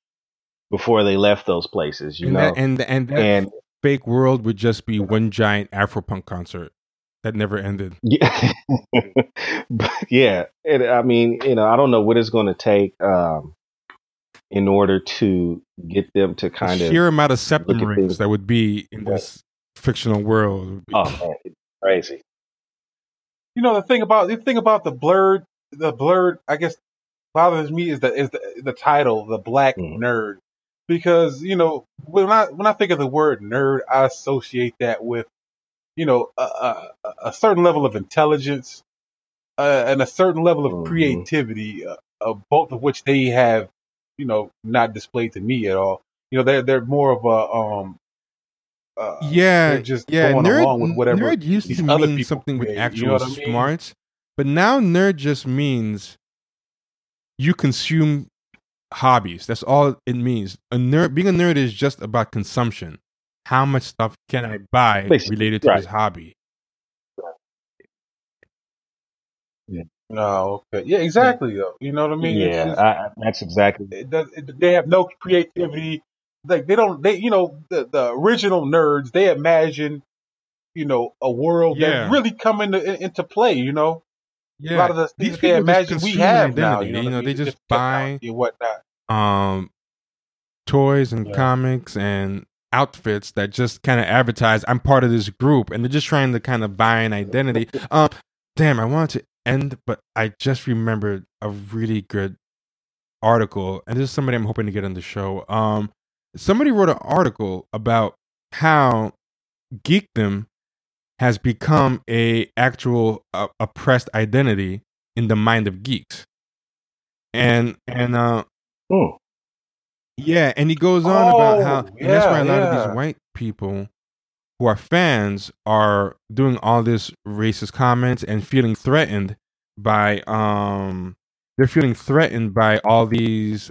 before they left those places, you and know, that, and and that and fake world would just be one giant Afropunk concert that never ended. Yeah, but yeah. And I mean, you know, I don't know what it's going to take um, in order to get them to kind the sheer of sheer amount of septum rings that would be in right. this fictional world. Oh, man, it's crazy! You know, the thing about the thing about the blurred, the blurred, I guess, bothers me is that is the, the title, the black mm. nerd. Because, you know, when I when I think of the word nerd, I associate that with, you know, a, a, a certain level of intelligence uh, and a certain level of mm-hmm. creativity, uh, uh, both of which they have, you know, not displayed to me at all. You know, they're they're more of a um, uh, yeah, just yeah. going nerd, along with whatever. Nerd used to mean something create, with actual you know I mean? smarts, but now nerd just means you consume hobbies. That's all it means. A nerd, being a nerd is just about consumption. How much stuff can I buy related to right. this hobby? Yeah. No, okay. Yeah, exactly. Though you know what I mean? Yeah, just, I, that's exactly. It does, it, they have no creativity. Like they don't. They you know the, the original nerds. They imagine you know a world yeah. that really come into into play. You know. Yeah. A lot of the things they imagine we have now, you know, you know they just buy and whatnot. Um, toys and yeah. comics and outfits that just kind of advertise, I'm part of this group, and they're just trying to kind of buy an identity. um, damn, I wanted to end, but I just remembered a really good article, and this is somebody I'm hoping to get on the show. Um, somebody wrote an article about how geekdom has become a actual uh, oppressed identity in the mind of geeks, and and uh, oh yeah, and he goes on oh, about how and yeah, that's why a lot yeah. of these white people who are fans are doing all this racist comments and feeling threatened by um they're feeling threatened by all these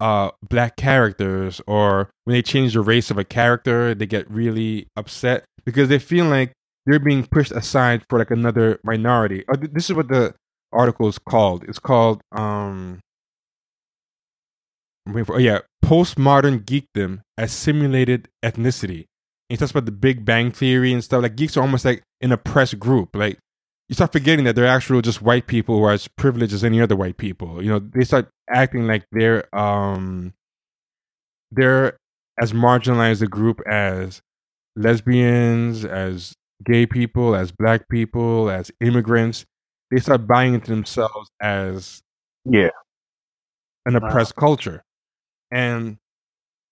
uh black characters, or when they change the race of a character, they get really upset. Because they feel like they're being pushed aside for like another minority. This is what the article is called. It's called, um, I'm waiting for, oh yeah, Postmodern Geekdom as Simulated Ethnicity. he talks about the Big Bang Theory and stuff. Like, geeks are almost like an oppressed group. Like, you start forgetting that they're actual just white people who are as privileged as any other white people. You know, they start acting like they're um, they're as marginalized a group as lesbians, as gay people, as black people, as immigrants. They start buying into themselves as yeah an oppressed wow. culture. And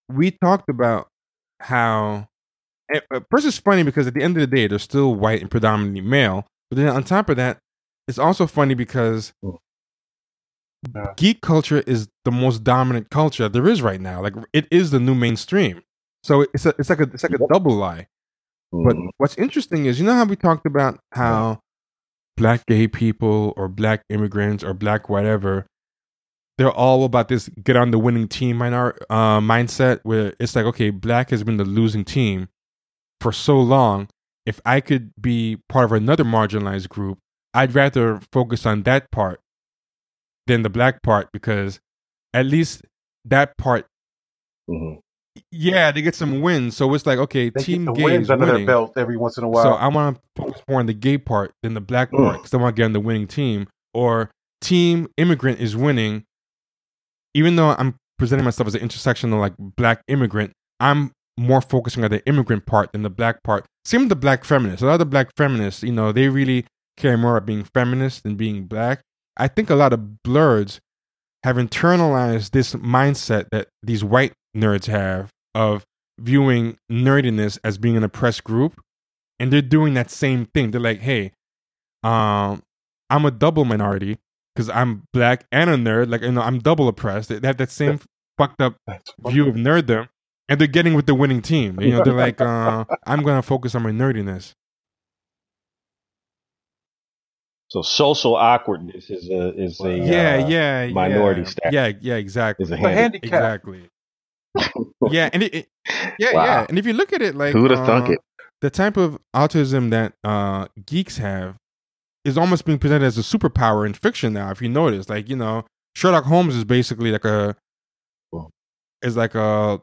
we talked about how first it's funny because at the end of the day they're still white and predominantly male. But then on top of that, it's also funny because yeah. geek culture is the most dominant culture there is right now. Like, it is the new mainstream. So it's a, it's like a it's like a double lie. Mm. But what's interesting is, you know how we talked about how yeah. black gay people or black immigrants or black whatever, they're all about this get on the winning team minor, uh, mindset where it's like, okay, black has been the losing team for so long. If I could be part of another marginalized group, I'd rather focus on that part than the black part, because at least that part, mm-hmm. yeah, they get some wins. So it's like, okay, they team get the gays wins under winning. Their belt every once in a while. So I want to focus more on the gay part than the black part, because I want to get on the winning team. Or team immigrant is winning, even though I'm presenting myself as an intersectional, like, black immigrant, I'm more focusing on the immigrant part than the black part. Same with the black feminists. A lot of the black feminists, you know, they really care more about being feminist than being black. I think a lot of blurs have internalized this mindset that these white nerds have of viewing nerdiness as being an oppressed group. And they're doing that same thing. They're like, hey, um, I'm a double minority because I'm black and a nerd. Like, you know, I'm double oppressed. They have that same fucked up view of nerddom. And they're getting with the winning team. You know, they're like, uh, I'm going to focus on my nerdiness. So social awkwardness is a is a yeah, uh, yeah, minority yeah. status. Yeah, yeah, exactly. It's a handicap. Exactly. yeah, and it, it, yeah, wow. yeah. And if you look at it, like, who'd have uh, thunk it? The type of autism that uh, geeks have is almost being presented as a superpower in fiction now. If you notice, like, you know, Sherlock Holmes is basically like a is like a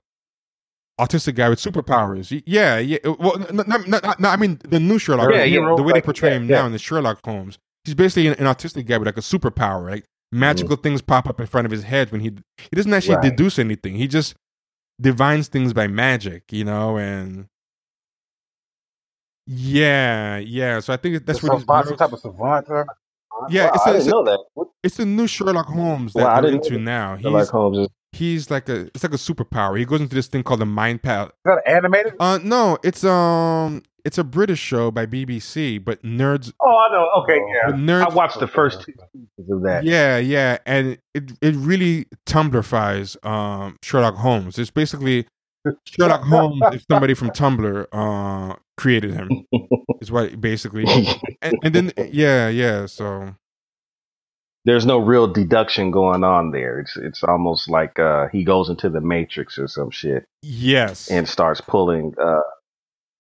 autistic guy with superpowers. Yeah, yeah. Well, no, no, no, no, I mean, the new Sherlock, yeah, you know, the way they portray him yeah, now yeah. in the Sherlock Holmes, he's basically an, an autistic guy with like a superpower, right? Magical mm. things pop up in front of his head when he, he doesn't actually right. deduce anything. He just divines things by magic, you know, and yeah, yeah. So I think that's what he's some type of savant. Yeah, well, it's I a, didn't know that. What? It's the new Sherlock Holmes that well, we're into now. He's, Sherlock Holmes is- He's like a, it's like a superpower. He goes into this thing called the mind palace. Is that animated? Uh, no, it's um, it's a British show by B B C, but nerds. Oh, I know. Okay, yeah. Nerds, I watched the first two seasons of that. Yeah, yeah, and it it really Tumblr-fies um Sherlock Holmes. It's basically Sherlock Holmes if somebody from Tumblr uh created him. Is what basically. And, and then yeah, yeah, so. There's no real deduction going on there. It's it's almost like uh, he goes into the Matrix or some shit. Yes, and starts pulling uh,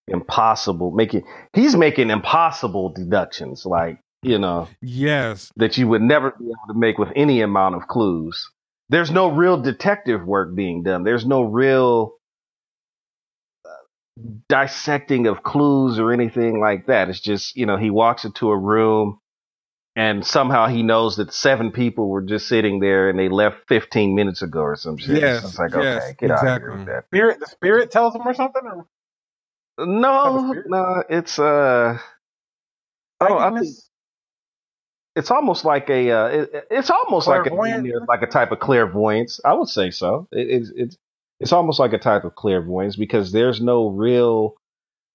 impossible, making he's making impossible deductions, like, you know, yes, that you would never be able to make with any amount of clues. There's no real detective work being done. There's no real uh, dissecting of clues or anything like that. It's just, you know, he walks into a room. And somehow he knows that seven people were just sitting there and they left fifteen minutes ago or some shit. Yes, so it's like, yes, okay, get exactly. out of here with that. Spirit, the spirit tells him or something? Or? No, no, it's, uh, oh, I mean, it's, it's almost like a, uh, it, it's almost like a, like a type of clairvoyance. I would say so. It, it's, it's, it's almost like a type of clairvoyance because there's no real,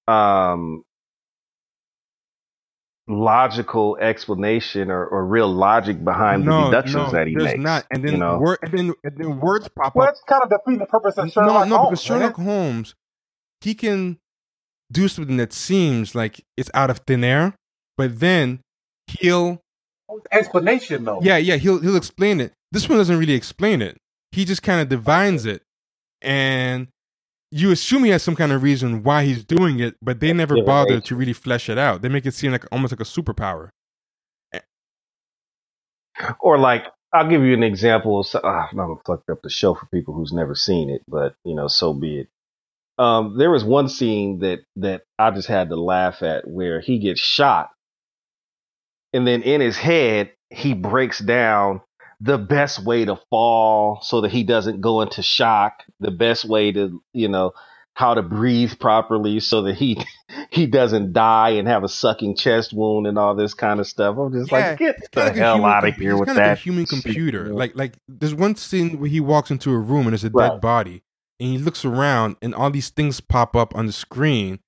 um, logical explanation or, or real logic behind no, the deductions no, that he there's makes. Not. And then, you know? wor- and then and then words pop well, up. That's kind of defeating the purpose of Sherlock Holmes. No, no, Holmes, because Sherlock man. Holmes, he can do something that seems like it's out of thin air, but then he'll explanation though. Yeah, yeah, he'll he'll explain it. This one doesn't really explain it. He just kind of divines it, and you assume he has some kind of reason why he's doing it, but they never yeah, bother right. to really flesh it out. They make it seem like almost like a superpower. Or like, I'll give you an example. So, ah, I'm going to fuck up the show for people who's never seen it, but, you know, so be it. Um, there was one scene that that I just had to laugh at where he gets shot. And then in his head, he breaks down the best way to fall so that he doesn't go into shock. The best way to, you know, how to breathe properly so that he he doesn't die and have a sucking chest wound and all this kind of stuff. I'm just yeah, like, get the like hell out of com- here with kind of that. It's like a human computer. Shit. Like, like there's one scene where he walks into a room and there's a right. dead body. And he looks around and all these things pop up on the screen.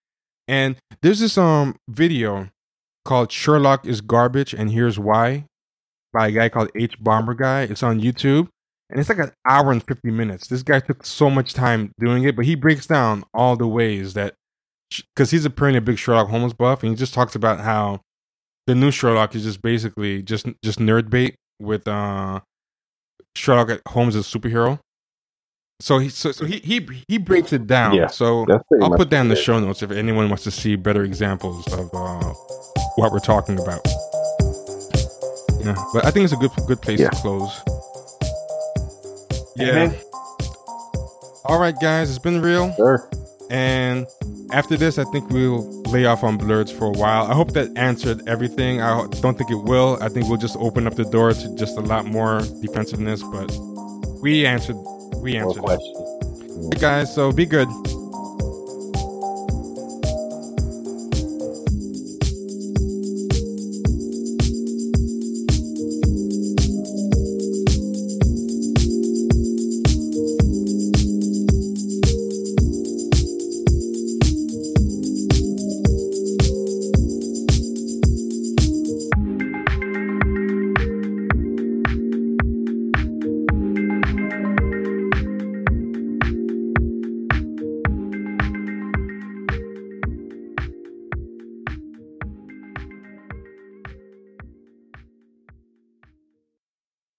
And there's this um video called Sherlock is Garbage and Here's Why by a guy called H Bomber Guy. It's on YouTube and it's like an hour and fifty minutes. This guy took so much time doing it, but he breaks down all the ways that, because he's apparently a big Sherlock Holmes buff, and he just talks about how the new Sherlock is just basically just just nerd bait with uh, Sherlock Holmes as a superhero. So he so, so he, he he breaks it down. Yeah, so I'll put down the show notes if anyone wants to see better examples of uh, what we're talking about. Yeah, but I think it's a good good place yeah. to close. Yeah. Mm-hmm. All right, guys, it's been real. Sure. And after this, I think we'll lay off on blurs for a while. I hope that answered everything. I don't think it will. I think we'll just open up the door to just a lot more defensiveness. But we answered. We answered. Hey guys, so be good.